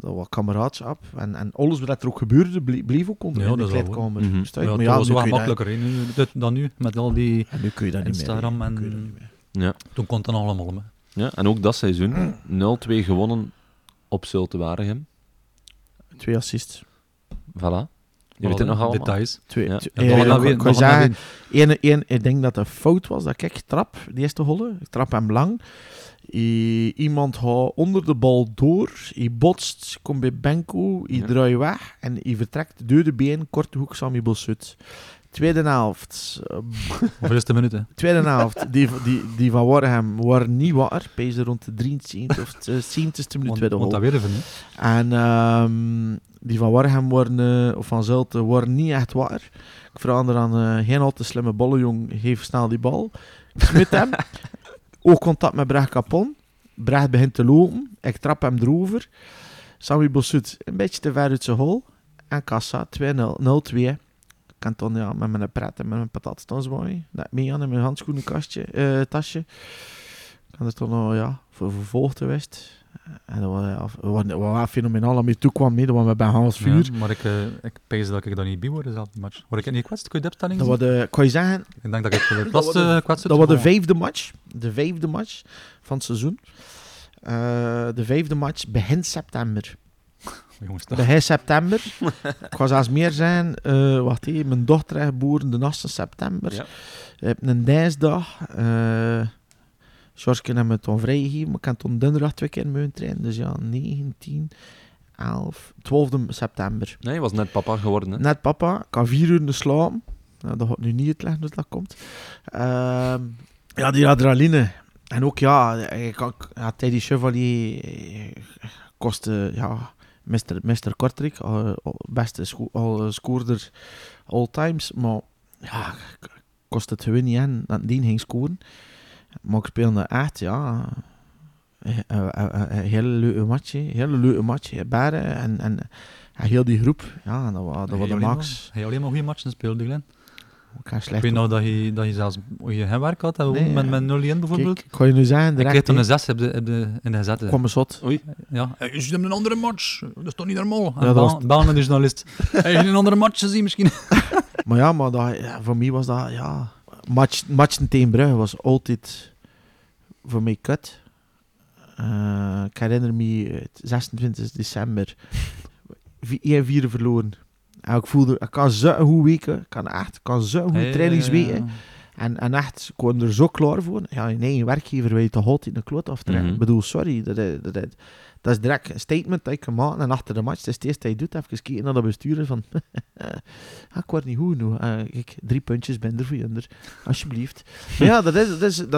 dat was kameraadschap. En alles wat er ook gebeurde, bleef ook onder in de kleedkamer. Mm-hmm. Maar dat was wel makkelijker dan nu, met al die en nu kun je dat Instagram. Niet meer, ja. Toen kon dat allemaal mee. Ja, en ook dat seizoen, 0-2 gewonnen op Zulte Waregem. 2 assists. Voilà. Je weet het nog allemaal. Details. 2. Ja. Ik denk dat het fout was dat ik trap, de eerste holle, trap en belang. Iemand gaat onder de bal door, hij botst, komt bij Benko, hij draait weg en hij vertrekt door de been, korte hoek, Sammy Bossut. Tweede helft. Hoeveel is de minuut, hè? Tweede helft. Die van Waregem waren niet wakker, pezen rond de 73 of 70ste minuut tweede hol. Dat weer even, hè? En die van Waregem of van Zulte waren niet echt wakker. Ik vraag er aan geen al te slimme bollenjong, geef snel die bal. Smit hem. Ook contact met Brecht Capon. Brecht begint te lopen. Ik trap hem erover. Sammy Bossut een beetje te ver uit zijn hol. En Kassa 2-0. 0-2. Ik kan dan met mijn pret en met mijn patat zwaaien. Dat mee aan in mijn handschoenenkastje, tasje. Ik kan er toch nog voor vervolgd geweest. En dat was fenomenaal aan mij toe kwam, dat was bij Hans Vuur. Ja, maar ik pees dat ik daar niet bij word, dat die match. Word ik niet gekwetst? Kun je dat niet zien? Kan je zeggen... Ik denk dat ik de laatste gekwetst heb. Dat was de vijfde match van het seizoen. De vijfde match begin september. Begin september. Ik was zelfs meer zijn. Mijn dochter is geboren de 8e september. Ja. Ik heb een dinsdag... George kan me toen vrijgegeven, maar ik kan toen donderdag 2 keer moeten trainen. Dus ja, 19, 11, 12 september. Nee, je was net papa geworden. Hè? Net papa. Ik kan 4 uur slapen. Nou, dat gaat nu niet uitleggen dus dat komt. Ja, die adrenaline. En ook ja, Teddy Chevalier kostte Mr. Kortrijk, beste scoorder all times. Maar ja, kost het gewoon niet aan dat die ging scoren. Maar ik speelde echt, ja, een hele leuke match, Baren en heel die groep, ja, dat was de max. Heb je alleen maar goede matchen speelde, Glenn? Ik weet nou dat je zelfs je hemwerk had, met 0-1 bijvoorbeeld. Kijk, kan je nu zeggen, ik kreeg toen een 6 in de gezette. Kwam een shot. Oei. Ja. Hey, je ziet hem een andere match, dat is toch niet normaal? Ja, baan met de journalist. Heb je een andere match gezien misschien? Maar ja, voor mij was dat, ja... Matchen tegen Brugge was altijd voor mij kut. Ik herinner me 26 december 1-4 verloren. En ik voelde, ik kan zo goed weken, ik kan zo goed trainingsweken. Ja. En echt, ik kwam er zo klaar voor. Ja, in eigen werkgever wil je toch altijd een kloot aftrekken. Ik bedoel, sorry, dat is direct een statement dat ik kan maken. En achter de match, dat is het eerste dat je doet, even kijken naar de bestuurder van... ik word niet goed genoeg. Kijk, 3 puntjes minder voor je onder. Alsjeblieft. Maar ja,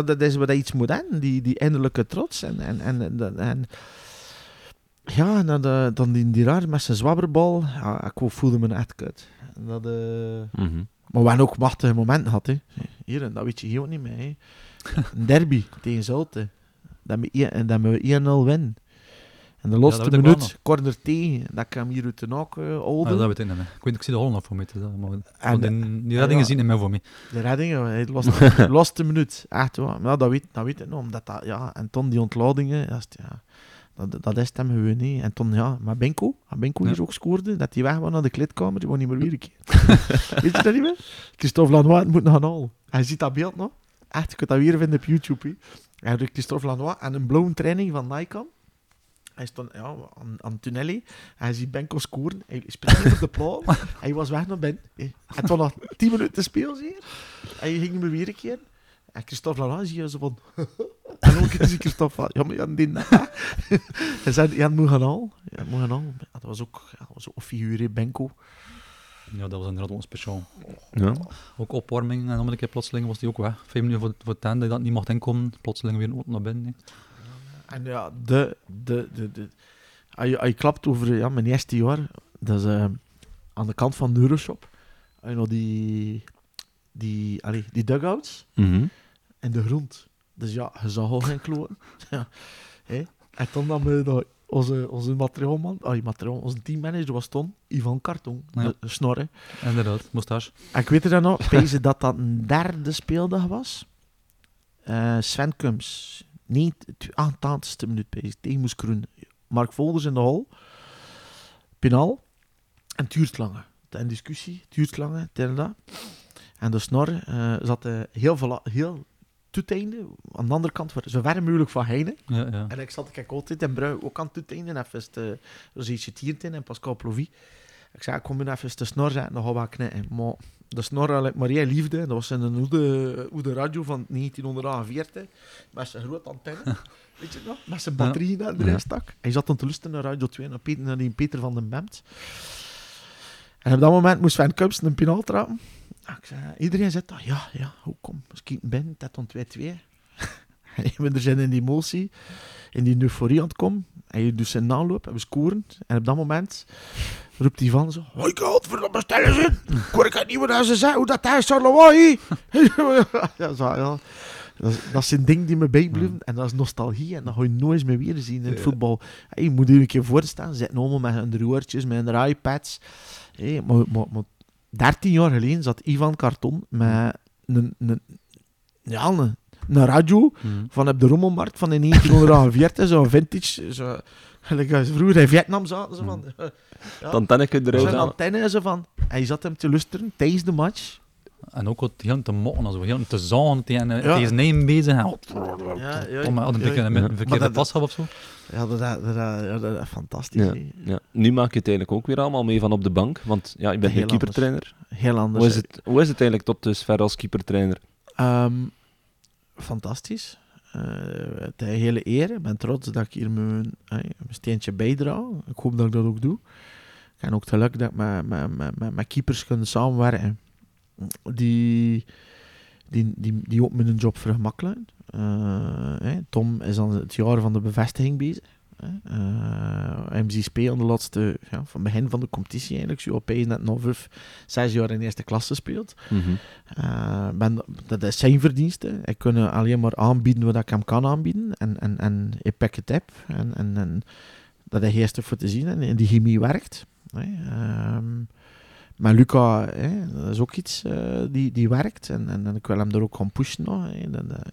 dat is wat je iets moet hebben. Die innerlijke trots. En ja, dan die raar met zijn zwabberbal. Ja, ik voelde me echt kut. Maar we hebben ook machtige momenten gehad. Hè. Hier, en dat weet je hier ook niet meer. Hè. Een derby tegen Zulte. Dat we 1-0 winnen. En de laatste minuut, corner tegen, dat ik hem hier uit de naak holde. Ja, dat weet ik niet meer. Ik weet, ik zie de Holland voor mij. Die reddingen zien niet meer voor mij. De reddingen, de laatste minuut. Echt waar. Maar ja, dat weet ik nog. Omdat dat, ja, en toen die ontladingen, dat is hem gewoon niet. En toen, ja, maar Benko hier ook scoorde, dat hij weg was naar de kleedkamer, die wou niet meer werken. Weet je dat niet meer? Christophe Lanois moet nog halen. Hij ziet dat beeld nog. Echt, je kunt dat weer vinden op YouTube. Hè. En Christophe Lanois en een blauwe training van Nike. Hij stond aan Tunelli. Hij ziet Benko scoren. Hij springt op de paal. Hij was weg naar binnen. En toen nog 10 minuten te spelen. Hij ging niet meer weer een keer. En Christophe Lanois zie je zo van... en ook zie Christophe van... Ja, maar Jan deed dat. Hij zei, Jan moet gaan al. Dat was ook een figuur, Benko. Ja, dat was inderdaad speciaal. Ja. Ook opwarming. En dan een keer plotseling was hij ook weg. 5 minuten voor het einde, dat hij dat niet mocht inkomen. Plotseling weer naar binnen. Nee. En ja, als je klapt over mijn eerste jaar, dat is aan de kant van de Euroshop, had je nog die dugouts en de grond. Dus ja, je zag al geen kloten. Ja. Hey. En toen dan onze materiaalman, onze teammanager was Ton, Ivan Karton, ja. De snorren. Inderdaad, moustache. En ik weet er dan nog, pezen dat een derde speeldag was. Sven Kums. Niet het 8e minuut bezig. Tegen moest Kroen. Mark Volders in de hal. Penal. En duurt langer. In discussie. Duurt langer. En de snor zat heel tot einde. Aan de andere kant. Zo ver mogelijk van Heine. Ja, ja. En ik zat altijd in Brugge. Ook aan het einde. En even Rozietje Tiertin en Pascal Plovy. Ik zei, ik kom nu even de snor zetten. Dan gaan we wel knippen. Maar de snor had Maria Liefde. Dat was in een oude radio van 1948. Met zijn grote antenne. Weet je nog? Met zijn batterij naar de stak. Hij zat dan te lusten naar Radio 2. Naar die Peter van den Bemt. En op dat moment moest Van Kups een penal trappen. Ik zei, iedereen zegt dan, ja, hoe kom? Misschien binnen, dat dan 2-2. En er zijn in die emotie, in die euforie aan het komen. En je doet zijn aanloop en we scoren. En op dat moment... roept hij van zo... Hoi, godverdomme, stel eens in! Ik weet niet wat ze zeggen, hoe dat hij zo lawaai! Ja. Dat is een ding die me bijblijft. En dat is nostalgie. En dat ga je nooit meer weer zien in het voetbal. Hey, je moet je een keer voorstellen. Zitten allemaal met hun roertjes, met hun iPads. Hey, maar 13 jaar geleden zat Ivan Karton met een een radio van op de rommelmarkt van in 1940, zo'n vintage, zo, gelijk vroeger in Vietnam zaten ze van. Ja, de antenne eruit. Zo'n antenne ze van. Hij zat hem te luisteren tijdens de match. En ook wat heel te mokken, als we heel te zagen tegen neem bezig. En Tom had een verkeerde pashap of zo. Ja, dat is fantastisch. Ja. Ja. Nu maak je het eigenlijk ook weer allemaal mee van op de bank, want ja, je bent een keepertrainer. Heel anders. Hoe is het eigenlijk tot dusver als keepertrainer? Fantastisch. Het is een hele eer. Ik ben trots dat ik hier mijn steentje bijdraag. Ik hoop dat ik dat ook doe. Ik heb ook het geluk dat ik met keepers kunnen samenwerken. Die ook met hun job vergemakkelijken. Tom is aan het jaar van de bevestiging bezig. MCSP aan de laatste, van het begin van de competitie eigenlijk, zo opeens net nog 6 jaar in eerste klasse speelt. Mm-hmm. Dat is zijn verdienste. Ik kan alleen maar aanbieden wat ik hem kan aanbieden. En ik pak het op. En dat hij eerst voor te zien en die chemie werkt. Maar Luca, dat is ook iets die werkt. En ik wil hem er ook gaan pushen.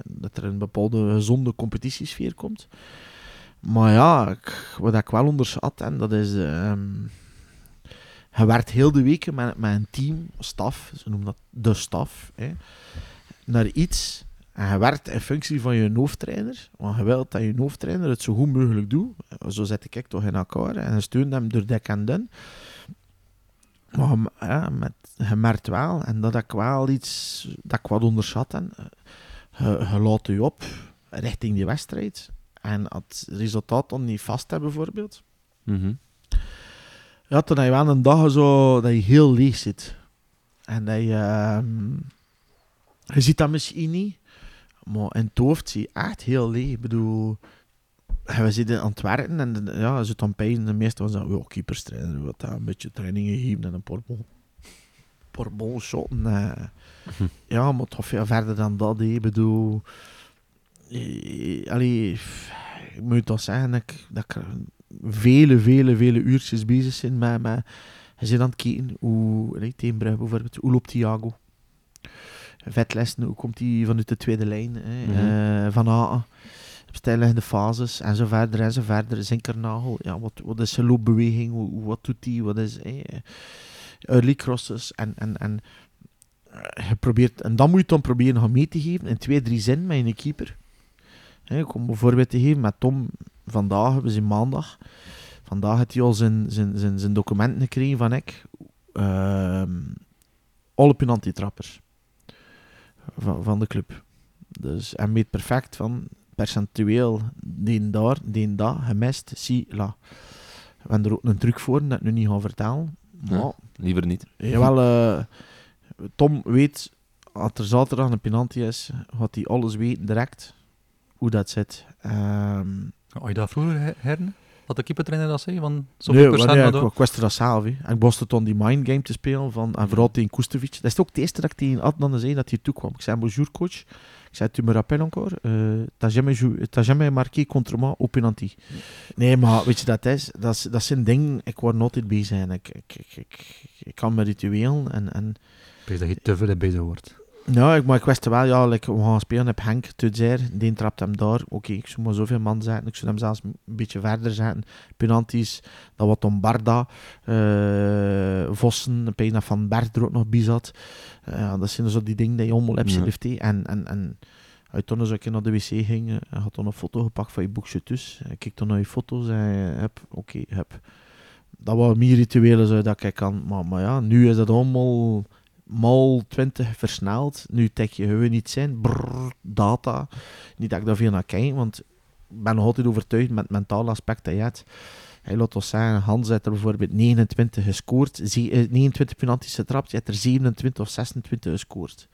Dat er een bepaalde gezonde competitiesfeer komt. Maar ja, wat ik wel onderschat, en dat is... hij werkt heel de weken met een team, staf, ze noemen dat de staf, naar iets. En hij werkt in functie van je hoofdtrainer. Want je wilt dat je hoofdtrainer het zo goed mogelijk doet. Zo zet ik toch in elkaar. En hij steunt hem door dik en dun. Maar je merkt wel, en dat ik wel iets dat ik wat onderschat heb. Je laat je op richting die wedstrijd. En het resultaat dan niet vast hebben, bijvoorbeeld. Mm-hmm. Ja, toen heb je wel een dag zo dat je heel leeg zit. En dat je ziet dat misschien niet, maar in het hoofd zie je echt heel leeg. Ik bedoel, we zitten aan het werken en ja, ze dan pijn. De meesten van zeggen, keeperstrainer, wat een beetje trainingen geven en een paar bolshotten. Mm-hmm. Ja, maar toch veel verder dan dat. Ik bedoel... Allee, ik moet toch zeggen dat ik vele uurtjes bezig ben met je zit aan het kijken hoe tegen Brugge bijvoorbeeld, hoe loopt Thiago? Vetlessen, hoe komt hij vanuit de tweede lijn? Mm-hmm. Van A, op stijliggende fases enzovoort. Zinkernagel, ja, wat is zijn loopbeweging? Wat doet hij? Wat is early crosses en je probeert, en dan moet je dan proberen gaan mee te geven in 2-3 zinnen met een keeper. Om een voorbeeld te geven, met Tom vandaag, we zijn maandag. Vandaag heeft hij al zijn documenten gekregen van ik. Al op een antitrappers. Van de club. Dus hij meet perfect van percentueel die daar, die daar, gemist, si, la. We hebben er ook een truc voor, dat ik nu niet ga vertellen. Maar, ja, liever niet. Jawel, Tom weet, als er zaterdag een penalty is, gaat hij alles weten direct. Hoe dat zit. Had je dat vroeger heren? Had de keepertrainer dat zei? Van nee, ik was er dat zelf. En ik was het om die mindgame te spelen. En vooral tegen Koestevic. Dat is ook het eerste dat ik tegen Adnan zei dat hij toekwam. Ik zei, bonjour coach. Ik zei, tu me rappel encore. T'as jamais marqué contre moi au penalty. Nee, maar weet je, dat zijn dingen. Ik word nooit bezig. Ik kan mijn rituelen. En... Wees dat je te veel bezig wordt. Nou, maar ik wist wel, ja, like, we gaan spelen op Henk, Tudzer, die trapt hem daar. Oké, ik zou maar zoveel man zetten, ik zou hem zelfs een beetje verder zetten. Penalties, dat wat om Barda, Vossen, een pijn dat Van Bert er ook nog bij zat. Dat zijn zo die dingen die je allemaal hebt, CLFT. En uit toen als ik naar de wc ging, had dan een foto gepakt van je boekje thuis. Ik keek dan naar je foto's en heb. Dat waren meer rituelen zo dat ik kan, maar ja, nu is dat allemaal... Mal 20 versneld. Nu tech je gewoon niet zijn. Brrr, data. Niet dat ik daar veel naar kijk, want ik ben nog altijd overtuigd met het mentale aspect dat je hebt. Hij laat ons zeggen, Hans heeft er bijvoorbeeld 29 gescoord. 29 penalties getrapt. Je hebt er 27 of 26 gescoord.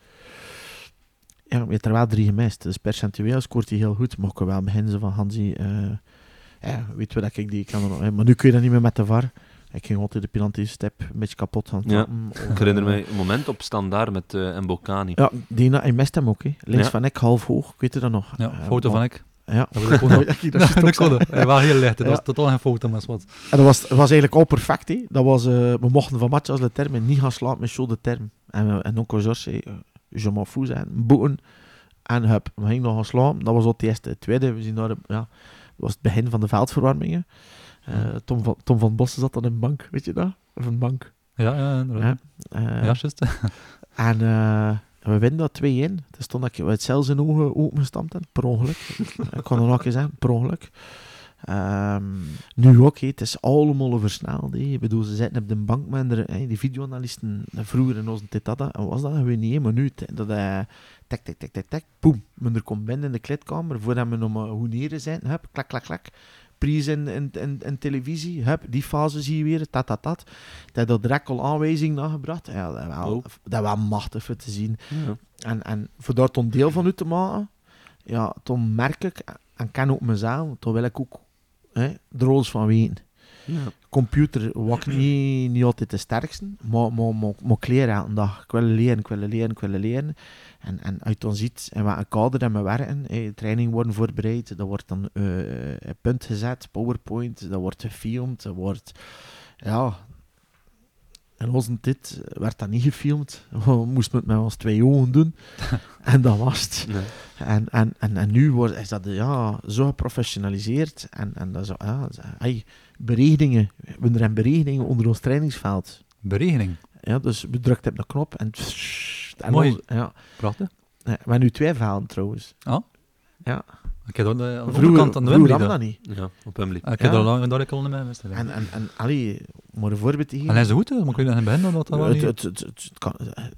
Ja, je hebt er wel 3 gemist. Dus percentueel scoort hij heel goed. Maar ik kan wel beginnen van Hansi. Weet wat ik die kan nog. Maar nu kun je dat niet meer met de VAR. Ik ging altijd de penalty-step een beetje kapot gaan trappen. Ja, ik herinner me een moment op standaard met Mbokani. Ja, Dina, hij mist hem ook. Hè. Links van ik, half hoog. Ik weet je dat nog. Ja, foto van ik. Ja. Dat was de code. Hij was heel licht. Dat was totaal geen foto, maar wat. En dat was eigenlijk al perfect. Hè. Dat was, we mochten van match als de term en niet gaan slapen met zo de term. En onkel Georges zei, je m'en fout zijn, boeken. en hup, we gingen nog gaan slaan. Dat was ook de eerste, tweede. We zien daar, ja, was het begin van de veldverwarmingen. Tom van Bossen zat aan een bank, weet je dat? Of een bank. Ja, inderdaad. Ja, juist. En we winnen dat 2-1. Dus toen dat ik het zelf zijn ogen opengestampt heb, per ongeluk. Ik kan er nog eens zeggen, per ongeluk. Nu ook, het is allemaal versneld. Ik bedoel, ze zitten op de bank met die videoanalisten vroeger in onze tijd hadden. En was dat gewoon niet, maar nu, dat tak, boem. Men er komt binnen in de kleedkamer, voordat men om hoe neer zijn, hup, klak. Prijs in televisie, hup, die fase zie je weer, dat. Dat heeft dat direct al aanwijzing nagebracht. Ja, dat wel machtig voor te zien. Ja. En voor daar toen deel van u te maken, ja, toen merk ik, en ken ook mezelf, toen wil ik ook de roles van weten. Ja. Computer was niet altijd de sterkste, maar ik leer elke dag. Ik wil leren. En uit ons ziet, en wat een kader dat we werken, training worden voorbereid, dat wordt dan punt gezet, PowerPoint, dat wordt gefilmd, dat wordt... Ja... En onze tijd werd dat niet gefilmd. We moesten het met ons twee ogen doen. En dat was het. Nee. En nu is dat zo geprofessionaliseerd. En dat is... berekeningen. We hebben berekeningen onder ons trainingsveld. Berekening? Ja, dus we drukken op de knop en... Mooi. Prachtig. Ja, we hebben nu twee velden trouwens. Oh? Ja. Ik heb aan de andere kant aan de Wembley. Vroeger dat niet. Ja, op Wembley. Ik heb daar lang en ik al niet mee. En allee, maar een voorbeeld hier... Allee, is goed, maar kun je daar niet bij.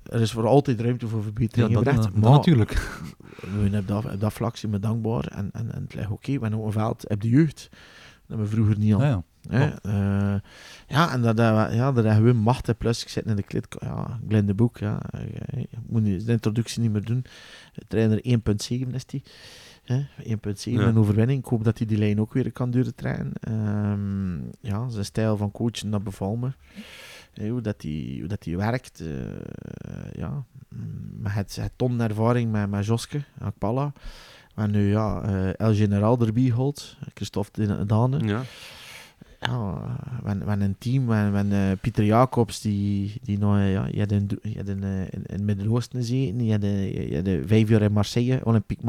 Er is voor altijd ruimte voor verbetering gebracht. Ja, maar natuurlijk. We hebben dat vlak, zijn we dankbaar. En het lijkt oké, we hebben een veld op de jeugd. Dat hebben we vroeger niet al. En dat hebben we macht. Plus, ik zit in de kleedkamer. Ja, Glenn de Boek. Ja. Ik moet de introductie niet meer doen. Trainer 1.7 is die. 1.7, een overwinning. Ik hoop dat hij die lijn ook weer kan duren trainen. Zijn stijl van coachen, dat bevalt me. Hoe dat hij werkt. Maar het ton ervaring met Joske, Akpala. En nu, El General erbij gehaald. Christophe Dane. Ja. We een team. We Pieter Jacobs, die nog... Je had in het Midden-Oosten gezeten. Je had 5 jaar in Marseille, Olympique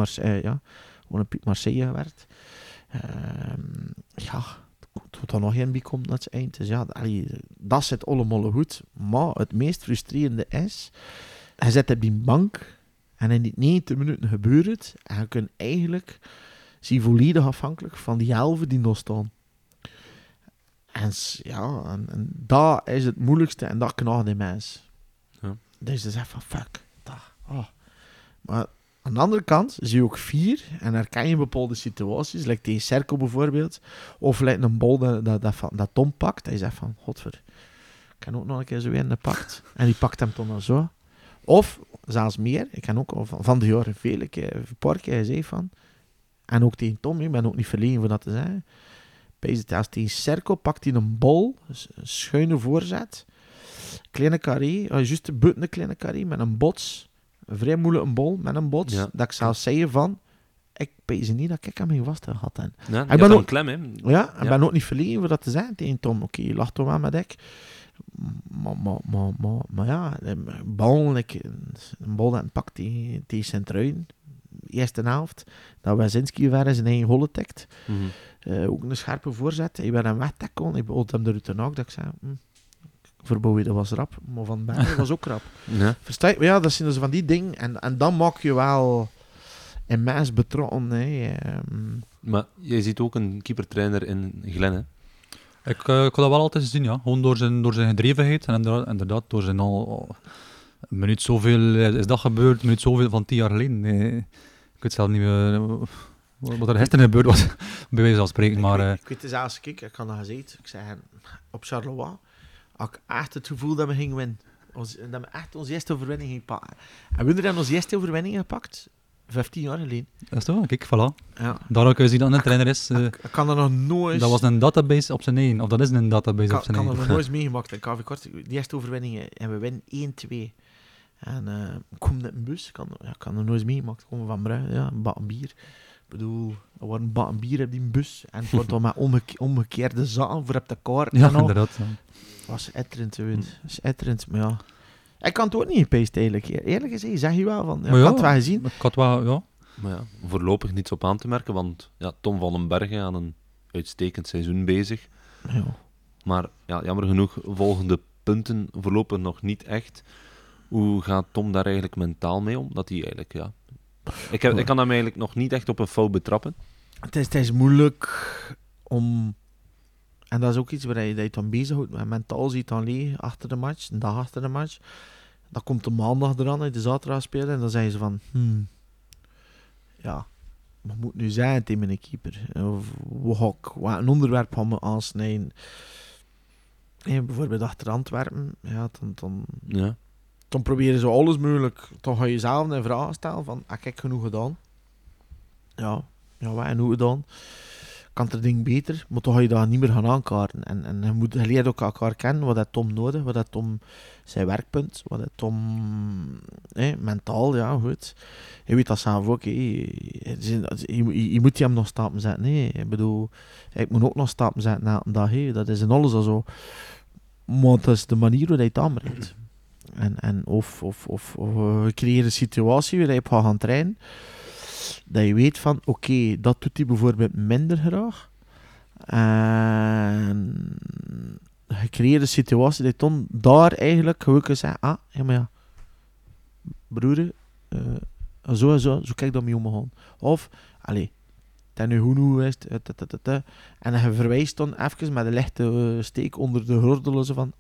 Marseille gewerkt. Het wordt er nog geen bij komt naar het eind. Dus dat zit allemaal goed. Maar het meest frustrerende is... Hij zit op die bank... En in die 90 minuten gebeurt het. En je kunt eigenlijk... Zie volledig afhankelijk van die helven die nog staan. En dat is het moeilijkste. En dat knaagt de mens. Ja. Dus je zegt van fuck. Maar aan de andere kant zie je ook 4. En herken je bepaalde situaties. Like die cirkel bijvoorbeeld. Of like een bal dat Tom pakt. En je zegt van godver. Ik kan ook nog een keer zo weer in de pakt. En die pakt hem toch nog zo. Of... Zelfs meer, ik kan ook van de jaren vele keer, een paar keer gezegd van, en ook tegen Tom, ik ben ook niet verlegen voor dat te zeggen. Bijzit, als die cirkel pakt hij een bal, een schuine voorzet, kleine carré, juist de buiten een kleine carré met een bots, een vrij moeilijke bal met een bots, ja. Dat ik zelfs zei van, ik bijzit niet dat ik hem geen vast had. En ja, ik ben ook klem, hè? Ja, ik ben ook niet verlegen voor dat te zeggen tegen Tom. Oké, je lacht Tom aan met ik. Maar ja, een bal dat pakt die Sint-Truiden, eerste helft, dat Wezinski weer in zijn eigen holle tikt. Mm-hmm. Ook een scherpe voorzet, hij werd hem wegtakken, hij behoort hem eruit de naak, dat ik zei, Verbouwhede was rap, maar Van Bergen was ook rap. Ja. Versta je? Ja, dat zijn dus van die dingen, en dan maak je wel immens betrokken. Maar jij ziet ook een keepertrainer in Glenn, hè? Ik kon dat wel altijd zien, ja. Gewoon door zijn gedrevenheid en inderdaad door zijn een minuut zoveel is dat gebeurd, een minuut zoveel van 10 jaar geleden. Nee, ik weet zelf niet meer wat er gisteren gebeurd was, bij wijze van spreken. Ik weet het zelfs, ik had dat gezegd, ik zei op Charleroi, had ik echt het gevoel dat we gingen winnen. Dat we echt onze eerste overwinning gingen pakken. En we hebben onze eerste overwinning gepakt. 15 jaar geleden. Dat is toch? Kijk, voilà. Ja. Daarom kun je zien dat een trainer is. Ik kan er nog nooit... Dat was een database op zijn eigen. Of dat is een database op zijn eigen. Ik kan er nog nooit meegemaakt. In KV Kortrijk, die eerste overwinningen. En we winnen 1-2. En ik kom net een bus. Ik kan er nooit meegemaakt. Komen van Brugge. Ja, een bak en bier. Ik bedoel, er wordt een bak en bier op die bus. En het wordt dan met omgekeerde zaken voor op de kaart. Ja, inderdaad. Ja. Het was etterend. Maar ja... Ik kan het ook niet gepeest, eigenlijk. Eerlijk gezegd, zeg je wel van... Ik had het wel gezien. Ik had wel, ja. Maar ja, voorlopig niets op aan te merken, want ja, Tom van den Berghe aan een uitstekend seizoen bezig. Ja. Maar ja, jammer genoeg, volgende punten voorlopig nog niet echt. Hoe gaat Tom daar eigenlijk mentaal mee om? Dat hij eigenlijk, ja... Ik kan hem eigenlijk nog niet echt op een fout betrappen. Het is moeilijk om... En dat is ook iets waar je dan bezighoudt. En mentaal ziet dan leeg achter de match, een dag achter de match. Dan komt de maandag eraan uit de zaterdag spelen. En dan zeggen ze van... ja, wat moet nu zijn tegen mijn keeper? Of wat een onderwerp gaan we aansnijden? En bijvoorbeeld achter Antwerpen. Ja, dan proberen ze alles mogelijk. Dan ga je zelf een vraag stellen van... Heb ik genoeg gedaan? Ja, wat en hoe gedaan? Kan het ding beter? Maar dan ga je dat niet meer gaan aankaarten. En je leert ook elkaar kennen. Wat heeft Tom nodig? Wat heeft Tom zijn werkpunt? Wat heeft Tom... mentaal, ja, goed. Je weet dat zelf ook. Je moet hem nog stappen zetten. Ik bedoel... Ik moet ook nog stappen zetten na een dag. Dat is in alles al zo. Maar dat is de manier hoe hij het aanbrengt. Of je creëert een situatie waar je op gaat gaan trainen, dat je weet van oké, dat doet hij bijvoorbeeld minder graag. En je creëert een situatie dat je dan daar eigenlijk gewoon kan zeggen, broeder, zo kijk dat mee omgaan. Of, ten nu hoe is het. En je verwijst dan even met een lichte steek onder de gordel van,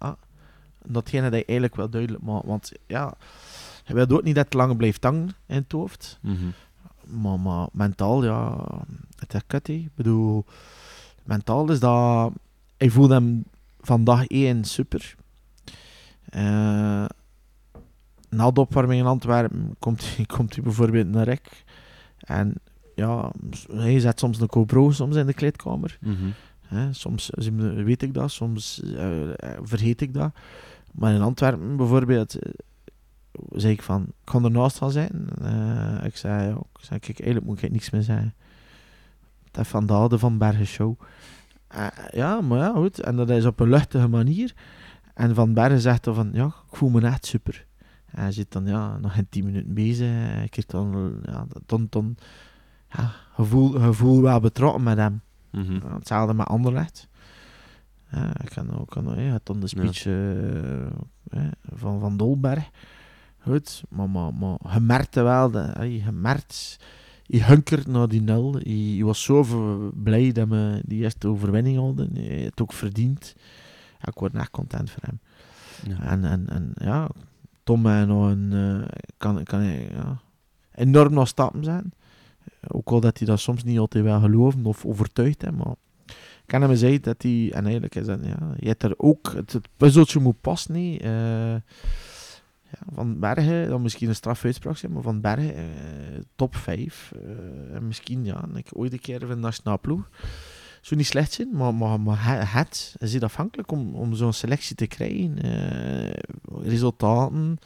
datgene dat je eigenlijk wel duidelijk maakt. Want ja, je wilt ook niet dat het lang blijft hangen in het hoofd. Mm-hmm. Maar mentaal, ja, het is kut. Ik bedoel, mentaal is dat... Ik voelde hem van dag 1 super. Na de opwarming in Antwerpen komt hij bijvoorbeeld naar Rek. En ja, hij zet soms een GoPro soms in de kleedkamer. Mm-hmm. Soms weet ik dat, soms vergeet ik dat. Maar in Antwerpen bijvoorbeeld... zei ik van, ik kan ernaast gaan zitten. Ik zei, kijk, eigenlijk moet ik niks meer zeggen. Dat is van de Alde van Bergen show. Goed. En dat is op een luchtige manier. En Van Bergen zegt dan van, ja, ik voel me echt super. En hij zit dan, nog geen 10 minuten bezig. Ik kreeg dan gevoel wel betrokken met hem. Mm-hmm. Hetzelfde met Anderlecht. Ik had dan de speech van Dolberg. Goed, maar je merkte wel, je hunkert naar die 0. Je was zo blij dat we die eerste overwinning hadden. Je hebt het ook verdiend. Ja, ik word echt content voor hem. Ja. En Tom kan enorm nog stappen zijn. Ook al dat hij dat soms niet altijd wel geloofde of overtuigd heeft, maar ik kan hem zeggen dat hij, en eigenlijk is dat, je hebt er ook, het puzzeltje moet passen, niet? Van Bergen, dan misschien een strafuitspraak zijn, maar Van Bergen, top 5. En misschien, ooit een keer een nationale ploeg. Zou niet slecht zijn, maar het is afhankelijk om zo'n selectie te krijgen. Resultaten.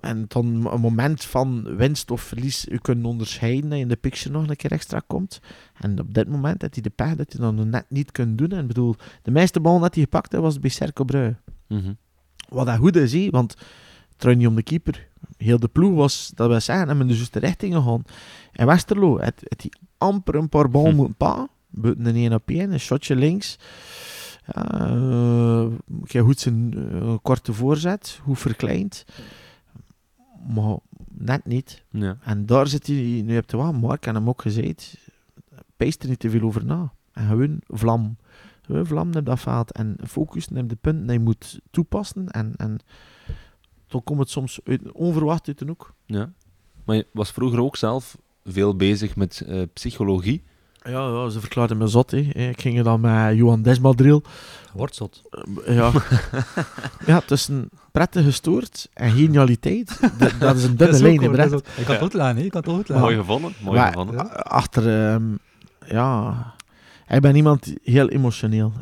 En dan een moment van winst of verlies, je kunt onderscheiden dat je in de picture nog een keer extra komt. En op dit moment had hij de pech dat hij dat net niet kunt doen. En bedoel, de meeste ballen dat hij gepakt had, was bij Cercle Brugge. Mm-hmm. Wat dat goed is, want het draait niet om de keeper. Heel de ploeg was, dat we zeggen, en in de juiste richting gegaan. En Westerlo had hij amper een paar ballen moeten pakken. Buiten een 1-op-1, een shotje links. Goed zijn korte voorzet, goed verkleind. Maar net niet. Ja. En daar zit hij, nu heb je wel, Mark en hem ook gezegd, peest er niet te veel over na. En gewoon vlam. Gewoon vlam op dat veld. En focus op de punten die je moet toepassen. En dan komt het soms onverwacht uit de hoek. Ja. Maar je was vroeger ook zelf veel bezig met psychologie. Ja, ze verklaarden me zot. Ik ging er dan met Johan Desmadriel. Wordt zot. Tussen prettig gestoord en genialiteit. Dat is een dunne lijn in Brecht. Ik kan het goed laten, Mooi gevonden. Ik ben iemand heel emotioneel.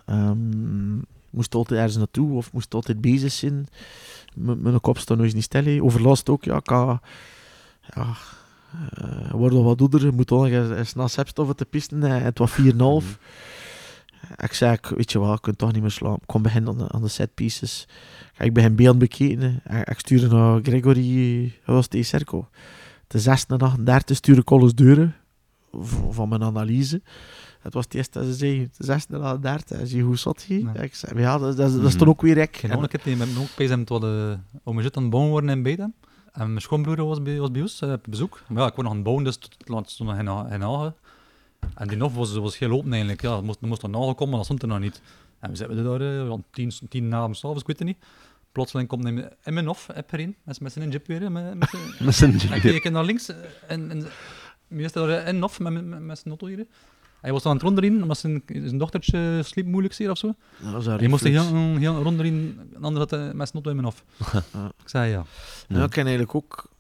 Moest altijd ergens naartoe of moest altijd bezig zijn. Mijn kop staat nooit niet stil. Overlast ook, word nog wat doeder, moet nog eens na sepstoffen te pisten. Het was 4,5. Ik zei, weet je wat, ik kan toch niet meer slapen. Ik kon beginnen aan de setpieces. Ik begin beeld bekeken. Ik stuurde naar Gregory, dat was die Cerco. de 6e en 38e stuurde ik alles deuren van mijn analyse. Het was het eerste dat ze zeiden, de 6e en 38e, zie je hoe zat hij? Ja. Ik zei, ja, dat is dan ook weer ik. En ik heb ook bij hem om mijn zus aan het bouwen worden in Beitem. En mijn schoonbroer was bij ons op bezoek. Maar ja, ik word nog aan het bouwen, dus het laatste stond nog geen hagen. En die NOF was heel open eigenlijk. Ja, moest nog nagekomen, maar dat stond er nog niet. En we zitten daar, 10 na s'avonds, ik weet het niet. Plotseling komt hij in mijn NOF, app erin, met zijn jeep weer. Met zijn jeep. En keek naar links, en meestal in NOF met zijn auto hier. Hij was aan het ronderin, omdat zijn dochtertje sliep moeilijk zeer of zo. Hij moest heel ronderin, een ander had met zijn auto in mijn NOF. Ik zei ja. Nou, ik ken eigenlijk ook...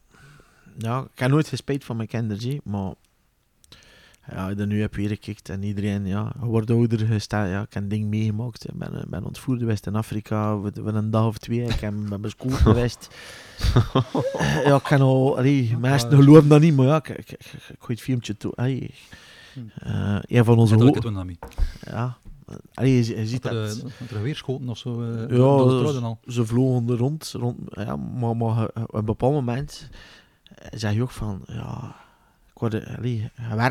Ja, ik heb nooit gespijt van mijn kinderen, maar... Ja, dat nu heb je weer gekeken en iedereen, ja, wordt ouder gestaan. Ja, ik heb een ding meegemaakt. Ik ben ontvoerd geweest in Afrika, we een dag of 2. Ik ben beschoold geweest. Ja, ik kan al... Mensen geloven dat niet, maar ja, ik gooi het filmpje toe. Hey. Een van onze ja, allee, je ziet dat... Er weer schoten of zo. Ja, ze vlogen er rond. Ja, maar op een bepaald moment zeg je ook van... ja. Ik word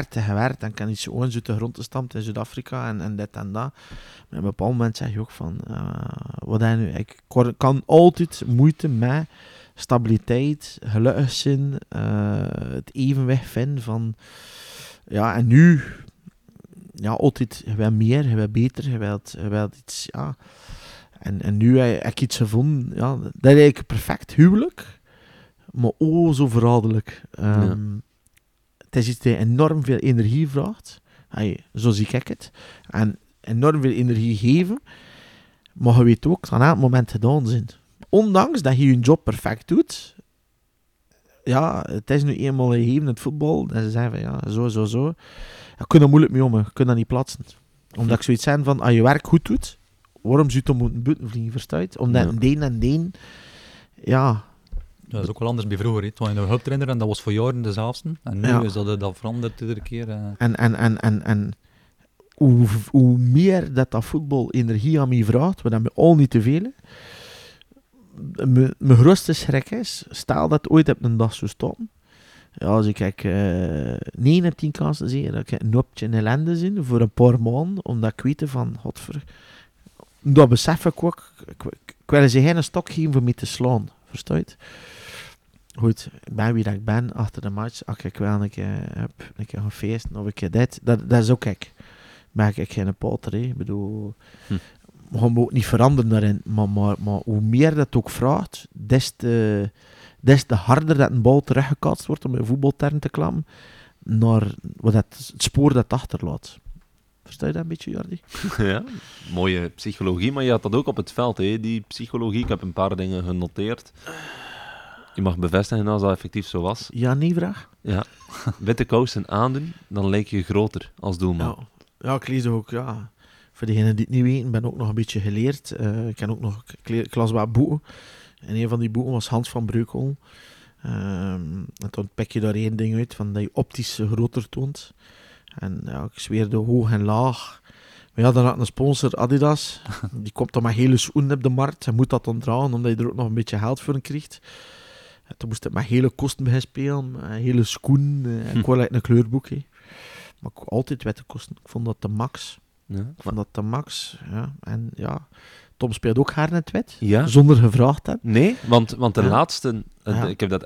gewerkt en kan iets gewoon uit de grond gestampt in Zuid-Afrika en dit en dat. Maar op een bepaald moment zeg je ook van, wat hij nu... Ik kan altijd moeite met stabiliteit, gelukkig zijn, het evenwicht vinden van... Ja, en nu... Ja, altijd, je wilt meer, je wilt beter, je wilt iets, ja... En nu heb ik iets gevonden, ja... Dat is eigenlijk perfect huwelijk, maar zo verraderlijk. Ja. Het is iets dat enorm veel energie vraagt. Hey, zo zie ik het. En enorm veel energie geven. Maar je weet ook, het kan aan het moment gedaan zijn. Ondanks dat je je job perfect doet. Ja, het is nu eenmaal gegeven in het voetbal. En ze zeggen van, ja, zo. Je kunt er moeilijk mee om. Je kunt dat niet plaatsen. Omdat ik zoiets zeg van, als je werk goed doet, waarom zou je het om moeten buiten vliegen, verstuit? Omdat een deen, ja... Dat is ook wel anders bij vroeger. He. Toen je een hulptrainer en dat was voor jaren dezelfde. En nu is dat veranderd iedere keer. En hoe meer dat voetbal energie aan mij vraagt, wat dat me al niet te veel. Mijn grootste schrik is, stel dat ooit op een dag zou stoppen. Ja, als ik kijk, 9 op 10 kansen zie, dat ik een hoopje in ellende zit voor een paar maanden, omdat ik weet van, godver. Dat besef ik ook. Ik wil ze geen stok geven voor mij te slaan. Verstuit. Goed, ik ben wie dat ik ben achter de match. Als ik wel een keer heb, een keer gaan feesten of een keer dit, dat is ook ik. Maar ik geen poter, ik bedoel, we gaan me ook niet veranderen daarin. Maar hoe meer dat ook vraagt, des te harder dat een bal teruggekatst wordt, om een voetbalterm te klammen, naar wat het spoor dat achterlaat. Versta je dat een beetje, Jordi? Ja, mooie psychologie, maar je had dat ook op het veld, hè? Die psychologie. Ik heb een paar dingen genoteerd. Je mag bevestigen als dat effectief zo was. Ja, niet vraag. Ja. Witte kousen aandoen, dan lijk je groter als doelman. Ja, ik lees ook, ja. Voor degenen die het niet weten, ben ook nog een beetje geleerd. Ik heb ook nog klas wat boeken. En een van die boeken was Hans van Breukel. En toen pik je daar één ding uit, van dat je optisch groter toont. En ja, ik zweerde hoog en laag. Maar ja, dan had een sponsor, Adidas. Die komt dan met hele schoenen op de markt. Hij moet dat dan dragen, omdat je er ook nog een beetje geld voor krijgt. En toen moest het met hele kosten bij spelen. Hele schoenen. Ik wou een kleurboek. He. Maar ik altijd witte kosten. Ik vond dat de max. Ja, ja. En ja... Tom speelt ook haar net wit, ja. Zonder gevraagd te hebben. Nee, want de laatste... Ik heb dat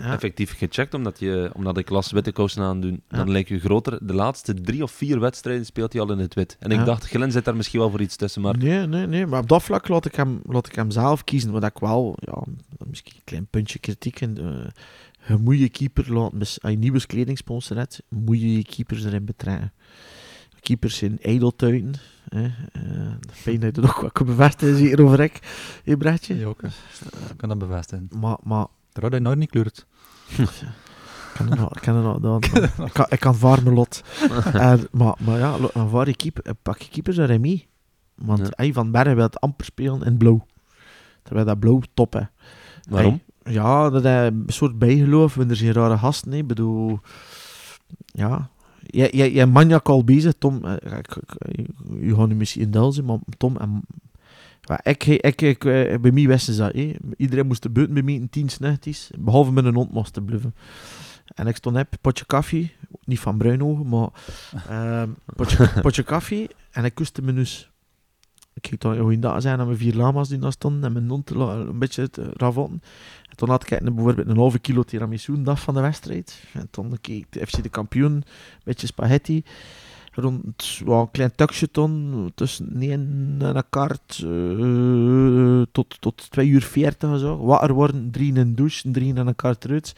effectief gecheckt, omdat ik las witte kousen aandoen. Dan lijkt je groter. De laatste 3 of 4 wedstrijden speelt hij al in het wit. En ik dacht, Glenn zit daar misschien wel voor iets tussen. Maar... Nee. Maar op dat vlak laat ik hem zelf kiezen. Wat ik wel... Ja, misschien een klein puntje kritiek. Je moet je keeper laten... Als je een nieuwe kledingsponsor hebt, moet je je keepers erin betrekken. Keepers in ijdeltuinen. Fijn dat je dat ook wat kan bevestigen, zie over ik. Hé, Brechtje? Ja, oké. Ik kan dat bevestigen. Maar... Terwijl dat je nou niet kleurt. Ik kan vaar mijn lot. Maar ja, vaar je keeper, pak je keepers erin mee. Want hij van Bergen wil het amper spelen in blauw. Terwijl dat blauw top, hè. Waarom? Ja, dat is een soort bijgeloof. Er zijn rare gasten, hè. Ik bedoel... Ja... Jij maniak al bezig, Tom. Je gaat nu misschien indulgen, maar Tom en... Ja, bij mij wisten ze dat. Iedereen moest er buiten bij mij in 10 snuitjes, behalve met een hond moest te bluffen. En ik stond op, potje koffie, niet van Bruinogen, maar potje koffie. En ik kuste mijn neus. Ik ging dan goeiedag zijn aan mijn vier lama's die daar stonden en mijn non een beetje te ravotten. En toen had ik bijvoorbeeld een halve kilo tiramisu dag van de wedstrijd. En toen keek ik FC de kampioen, een beetje spaghetti. Rond een klein tukje ton, tussen 1 en een kwart tot 2:40 of zo. Water worden, 3 in een douche, 3 en een kwart eruit.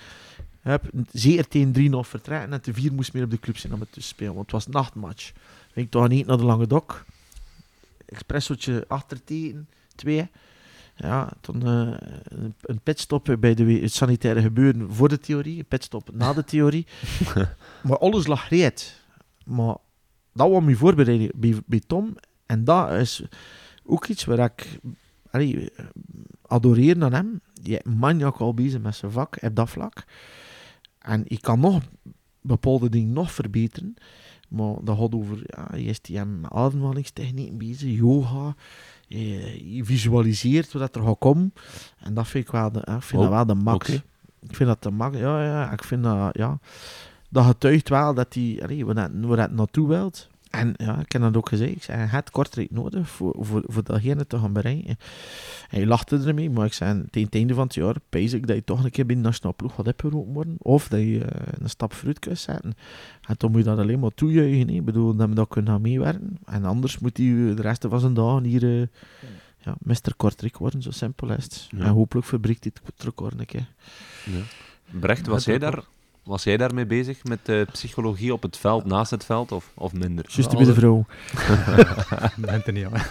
Heb zeker tegen 3-0 vertrekken en te 4 moest meer op de club zijn om het te spelen. Want het was een nachtmatch. Ik toch niet naar de lange dok. Expressotje achter tegen, 2. Ja, toen een pitstop bij het sanitaire gebeuren voor de theorie, een pitstop na de theorie. Maar alles lag reed. Maar dat was mijn voorbereiding bij Tom. En dat is ook iets waar ik adoreer aan hem. Je maniak al bezig met zijn vak op dat vlak. En ik kan nog bepaalde dingen nog verbeteren. Maar dat gaat over ISTM, ademhalingstechnieken bezig, yoga. Je visualiseert wat er gaat komen. En dat vind ik wel de max. Okay. Ik vind dat de max. Ja. Ik vind dat... Ja. Dat getuigt wel dat hij waar het naartoe wilt. En ja, ik heb dat ook gezegd. Ik zei, hij had Kortrijk nodig voor datgene te gaan bereiken. Hij lachte ermee, maar ik zei, tegen het einde van het jaar pees ik dat je toch een keer bij de nationale ploeg gaat opgeroepen worden. Of dat je een stap vooruit kunt zetten. En dan moet je dat alleen maar toejuichen. Ik bedoel, dat we dat kunnen gaan meewerken. En anders moet hij de rest van zijn dagen hier Mr. Kortrijk worden, zo simpel is het. Ja. En hopelijk verbreekt dit record een keer. Ja. Brecht, was jij daarmee bezig met psychologie op het veld, naast het veld of minder? Juist bij de vrouw. Bent er niet aan.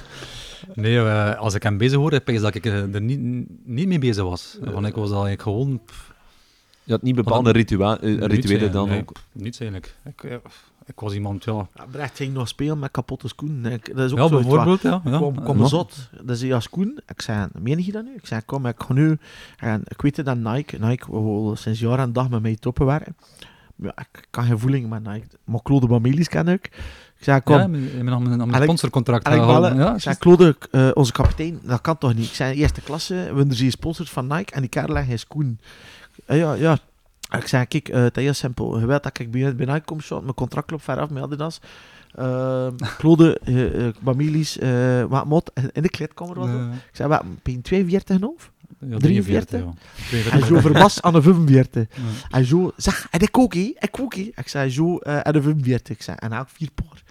Nee, als ik hem bezig hoorde, is dat ik er niet mee bezig was. Want ik was eigenlijk gewoon... Je had niet bepaalde rituelen dan ook? Niets eigenlijk. Ik was iemand, Brecht ging nog spelen met kapotte schoenen. Dat is ook zo bijvoorbeeld, Kom zot. Dat zei, ja, schoen. Ik zei, meen je dat nu? Ik zei, kom, ik ga nu... En ik weet het, dat Nike wil sinds jaar en dag met mij toppen werken. Ja, ik kan geen voeling met Nike. Maar Claude Bamelies ken ik. Ik zei, kom... Ja, mijn sponsorcontract. Ik zei, Claude, onze kapitein, dat kan toch niet? Ik zei, eerste klasse, we zijn sponsors van Nike en die kerel heeft geen schoen. Ja. Ik zei, kijk, het is heel simpel. Je weet dat ik bij Nike kom, mijn contract loopt ver af met Adidas. Claude, Bamelies, wat mot, in de kleedkamer was dat. Ik zei, wat, ben je 42 of? Ja, 43? En zo verwas aan de 45. Ja. En zo, zeg, en ik ook, hé. Ik zei, zo, aan de 45. Ik zei, en ook 4 paar.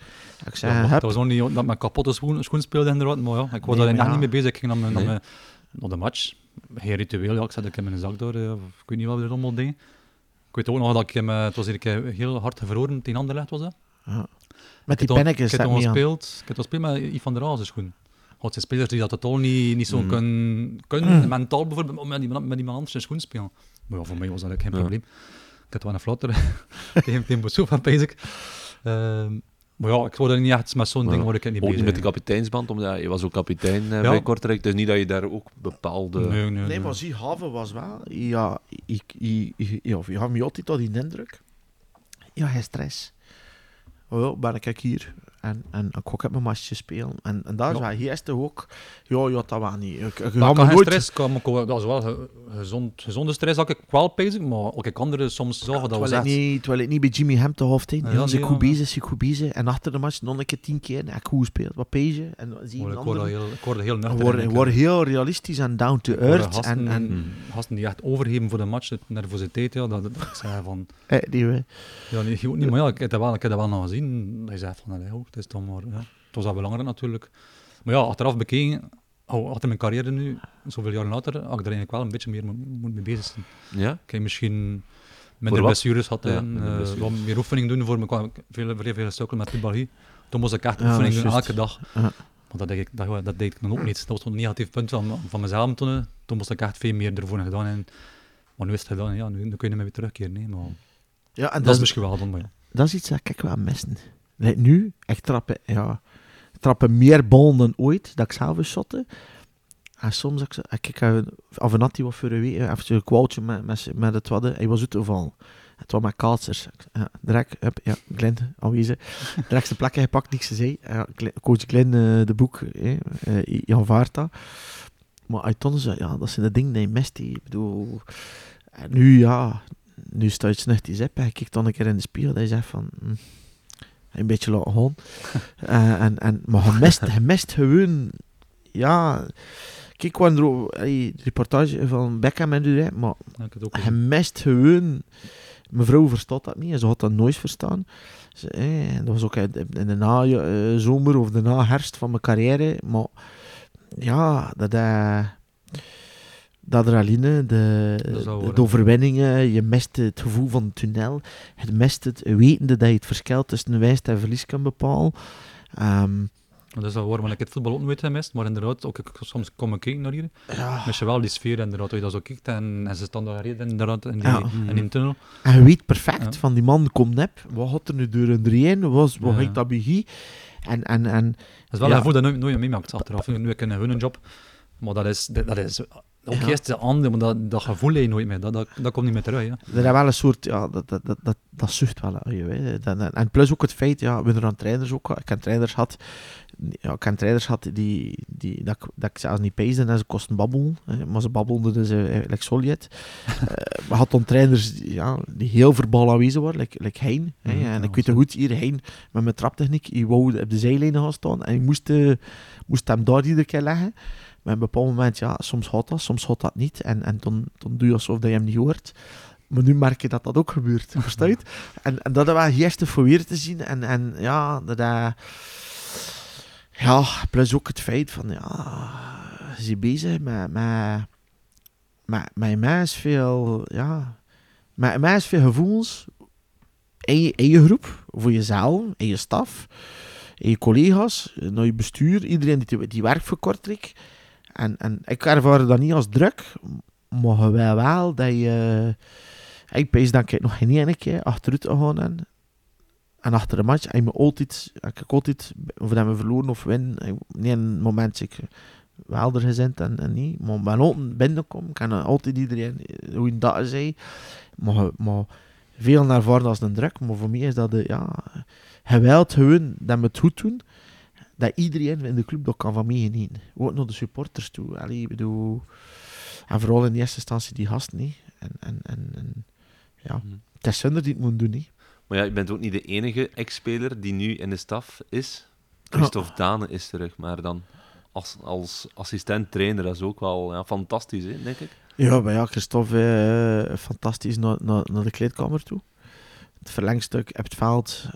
Ik zei, dat was nog niet dat mijn kapotte schoen speelde inderdaad, maar ja, ik was daar niet mee bezig. Ik ging naar de match. Geen ritueel, ja. Ik zat in mijn zak door, ik weet niet wat we er allemaal deden. Ik weet ook nog dat ik hem, het was heel hard gevroren tegen Anderlecht was dat. Ja. Met die pennetjes, dat niet aan. Ik heb gespeeld met Yves van der Aa zijn schoen. Had zijn spelers die dat totaal niet zo kunnen mentaal bijvoorbeeld met iemand anders zijn schoen spelen. Maar ja, voor mij was dat geen probleem. Ik had wel een flotter tegen Bossou van Pijzik. Maar ja, ik word er niet echt met zo'n ding word ik niet bezig. Ook niet met de kapiteinsband, omdat je was ook kapitein bij Kortrijk, dus niet dat je daar ook bepaalde... Nee, maar die haven was wel... Ja, je had me altijd al die indruk. Ja, geen stress. Oh, ben ik hier. En ik ook heb mijn matchje spelen. En daar is hij eerste ook... Ja, dat was niet. Ik kan geen stress komen. Dat is wel gezonde stress. Dat ik wel bezig, maar ook ik anderen soms zagen dat was echt... Terwijl ik niet bij Jimmy Ham te hoofd heen. Ik goed bezig. En achter de match nog een keer 10 keer. Ik goed speel. Wat pees je? En zie je ik word heel nuchter. Ik word heel realistisch en down to earth. Gasten die echt overgeven voor de match, de nervositeit. Ja, dat ik zei van... Nee, maar ja, ik heb dat wel nog gezien. Hij zei van... Het is dan maar, het was wel belangrijk natuurlijk. Maar ja, achteraf bekeken, achter mijn carrière nu, zoveel jaren later, had ik er eigenlijk wel een beetje meer mee bezig zijn. Ja? Ik heb misschien minder blessures gehad, wat meer oefening doen voor me. Ik kwam veel stukkel met voetbal. Toen moest ik echt oefening doen, elke dag. Ja. Maar dat deed ik dan ook niet. Dat was een negatief punt van mezelf toen. Toen moest ik echt veel meer ervoor gedaan. Maar nu is het gedaan, nu kun je mij weer terugkeren. Hè. Maar, en dat is misschien wel gedaan. Ja. Dat is iets dat ik wel missen. Nu, ik trappen meer ballen dan ooit, dat ik zelf eens shotte. En soms, ik af en had hij wat voor een week, even een kwaaltje met het wadden, hij was uit te vallen. Het was met kaatsers. Glenn, aanwezig. De rechtste plekken gepakt, niks te zeggen. Coach Glenn, de boek, Jan Vaarta. Maar uit tonnen, dat zijn de dingen die je mist. Ik bedoel, en nu, nu sta je snug die zip en je kijkt dan een keer in de spiegel en je zegt van... een beetje laten gaan. Maar je mist gewoon... Ja... Kijk, we hadden een reportage van Beckham en die, maar je mist gewoon... Mevrouw verstaat dat niet en ze had dat nooit verstaan. Ze, dat was ook in de nazomer of de naherfst van mijn carrière. Maar ja, de adrenaline, de overwinningen, je mist het gevoel van het tunnel. Je mist het wetende dat je het verschil tussen winst en verlies kan bepalen. Dat is wel waar, maar ik heb het voetbal ook nooit gemist, maar inderdaad, ook soms kom ik kijken naar hier, mis je wel die sfeer inderdaad, hoe je dat zo kijkt en ze staan daar gereden inderdaad in die tunnel. En je weet perfect, van die man komt nep, wat had er nu door een 3-1, wat ging dat bij en dat is wel een gevoel dat je nooit meemaakt achteraf, nu ik hun job, maar dat is ook eerst de ander, maar dat gevoel heb je nooit meer, dat komt niet meer terug. Ja. Er is wel een soort, dat zucht wel aan je. En plus ook het feit, we hebben dan trainers ook, ik ken trainers had die dat ik zelfs niet peesde en ze kosten babbelen, maar ze babbelden dus like Soljet. We hadden dan trainers die heel verbaal aanwezig waren, like Hein. En ik weet het goed, hier Hein met mijn traptechniek, hij wou op de zijlijnen gaan staan en ik moest hem daar iedere keer leggen. Maar op een bepaald moment, soms gaat dat niet. En dan doe je alsof je hem niet hoort. Maar nu merk je dat dat ook gebeurt. Verstaat? En dat is wel gisteren voor weer te zien. Plus ook het feit van, je bent bezig met mij is veel, met mij is veel gevoelens in je groep, voor jezelf, in je staf, in je collega's, naar je bestuur, iedereen die werkt voor Kortrijk. En ik ervaar dat niet als druk, maar wel dat je... Ik pees dat ik nog geen ene keer achteruit gaan en achter de match. En ik altijd, of dat we verloren of winnen, niet in een moment zeker welder gezind en niet. Maar ben open binnenkomen, kan altijd iedereen hoe je dat zei. Maar veel naar voren als een druk, maar voor mij is dat geweld gewoon dat we het goed doen. Dat iedereen in de club dat kan van meegenieten. Ook naar de supporters toe. Allee, ik bedoel, en vooral in eerste instantie die gasten niet. Het is zonder die het moet doen. Niet. Maar ja, je bent ook niet de enige ex-speler die nu in de staf is. Christophe Dane is terug, maar dan als assistent-trainer, dat is ook wel fantastisch, hè, denk ik. Ja, maar Christophe, fantastisch naar de kleedkamer toe. Het verlengstuk, op het veld,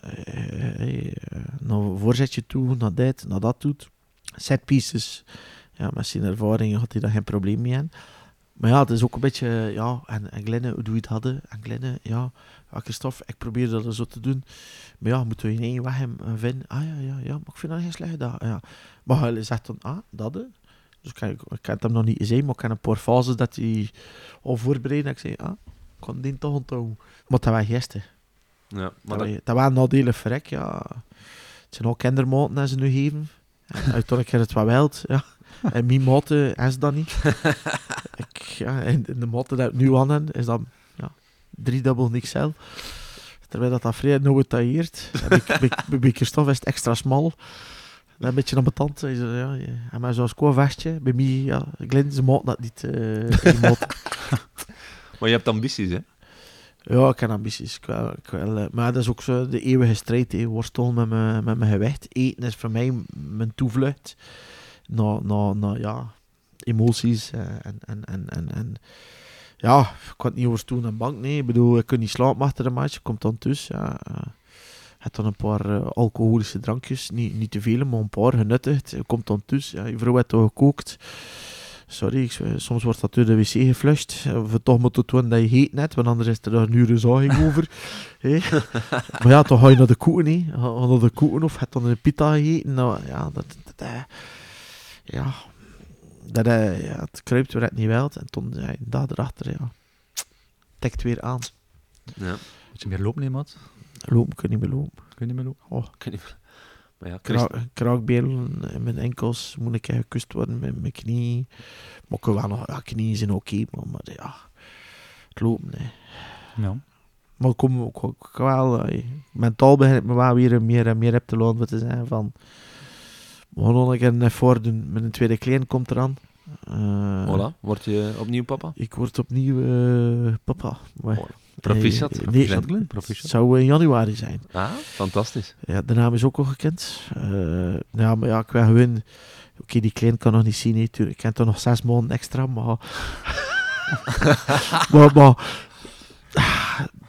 naar een voorzetje toe, naar dat toe. Set pieces, met zijn ervaringen had hij daar geen probleem mee aan. Maar het is ook een beetje, en Glenn, hoe doe je het hadden? En Glenn, Christophe, ik probeer dat zo te doen. Maar moeten we in één weg hem vinden? Maar ik vind dat geen slechte dag. Ja. Maar hij zegt dan, dat hè. Dus ik kan het hem nog niet zeggen, maar ik kan een paar fases dat hij al voorbereiden. Ik zei, ik kan die toch onthouden. Maar dat was gisteren. Ja, maar dat was een nadelig verrek, Het zijn al kindermaten dat ze nu geven. Uiteindelijk is het wat wild, En mijn maten is dat niet. In de maten dat ik nu aan heb, is dat 3 dubbel XL. Terwijl dat vrij nauw tailleert. Bij Christophe is het extra smal. Een beetje aan mijn tand. En maar zo'n scoorvestje. Bij mij, Glenn, ze maten dat niet. Maar je hebt ambities, hè? Ja, ik heb ambities. Maar dat is ook zo de eeuwige strijd. Worstel met mijn gewicht. Eten is voor mij mijn toevlucht naar emoties. Ik kan het niet overstoelen aan de bank. Nee, ik bedoel, ik kan niet slapen achter de match. Je komt dan thuis. Je hebt dan een paar alcoholische drankjes. Niet te veel, maar een paar genuttigd. Je komt dan thuis. Je vrouw heeft al gekookt. Sorry, soms wordt dat door de wc geflusht. Of het toch moet doen dat je heet net, want anders is er een uur een zaging over. Hey. Maar dan ga je naar de koeken, he. Ga naar de koeken of heb je dan een pita gegeten. Nou, het kruipt weer niet wild. En toen, daar erachter, tikt weer aan. Ja. Moet je meer lopen, nee, Matt? Lopen, kun je niet meer lopen. Maar kraakbelen in mijn enkels, moet ik gekust worden met mijn knie. Maar knieën zijn oké, maar het lopen. Ja. Maar ik wel, mentaal begin ik me wel weer meer op te lopen. We gaan nog een keer naar voren doen. Mijn tweede klein komt eraan. Voilà, word je opnieuw papa? Ik word opnieuw papa. Maar, proficiat? Het zou in januari zijn. Ah, fantastisch. Ja, de naam is ook al gekend. Ja, maar ja, qua gewin... Oké, die klein kan nog niet zien, natuurlijk. Ik ken toch nog 6 maanden extra, maar... maar...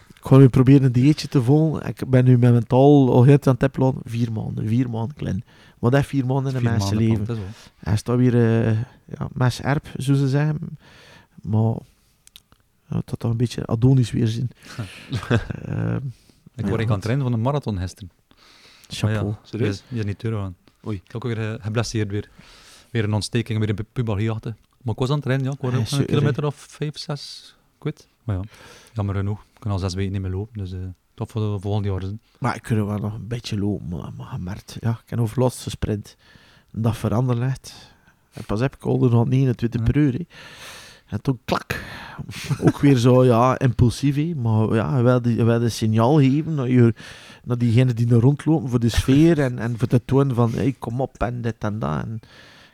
Ik ga nu proberen een dieetje te volgen. Ik ben nu met mentaal al heel aan het tippelen. 4 maanden, Glenn. Maar dat 4 maanden in een mensenleven. Hij staat weer mes-erp, zo ze zeggen. Maar dat had toch een beetje adonisch weer zien. Ik word aan het trainen van een marathon gisteren. Chapeau. Ja, serieus? Je is niet deur aan. Oei, ik heb ook weer geblesseerd weer. Weer een ontsteking, weer een pubalgie achter. Maar ik was aan het trainen, ja. Ik word ook een kilometer of 5, 6 kwijt. Maar ja, jammer genoeg. Ik kan al 6 weken niet meer lopen, dus tot voor de volgende jaren. Maar ik kan wel nog een beetje lopen, maar gemerkt. Ja, ik heb over laatste sprint dat veranderd. En pas heb ik al 129 per uur. He. En toen klak. Ook weer zo, ja, impulsief. He. Maar ja, wel een signaal geven naar diegenen die er rondlopen voor de sfeer en voor de toon van, hey, kom op en dit en dat. En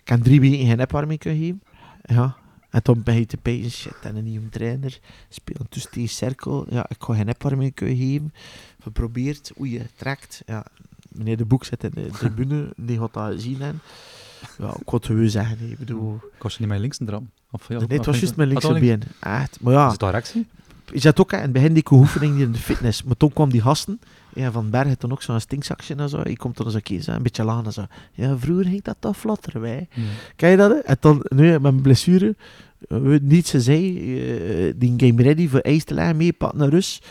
ik heb 3 weken geen opwarming kunnen geven. Ja. En toen ben je te pijzen, shit, en een nieuwe trainer, speel tussen die cirkel, ja, ik ga geen opwarming kunnen geven, geprobeerd, oei, trekt, ja, meneer De Boek zit in de tribune, die gaat dat zien, en ja, ik kon het gewoon zeggen, ik bedoel... Kost je niet mijn linkse dram? Of, ja, nee, het was juist mijn linkse been, echt, maar ja... Is het al reactie? Je zat ook in het begin die oefening in de fitness, maar toen kwam die gasten, ja, van Bergen toen ook zo'n stinksakje en zo, ik kom toen eens een beetje laag en zo, ja, vroeger ging dat toch vlotter, wij. Ja. Ken je dat, hè? En dan, nu, met mijn blessure, niets ze zei, die game ready voor ijs te leggen, meepakken naar rust,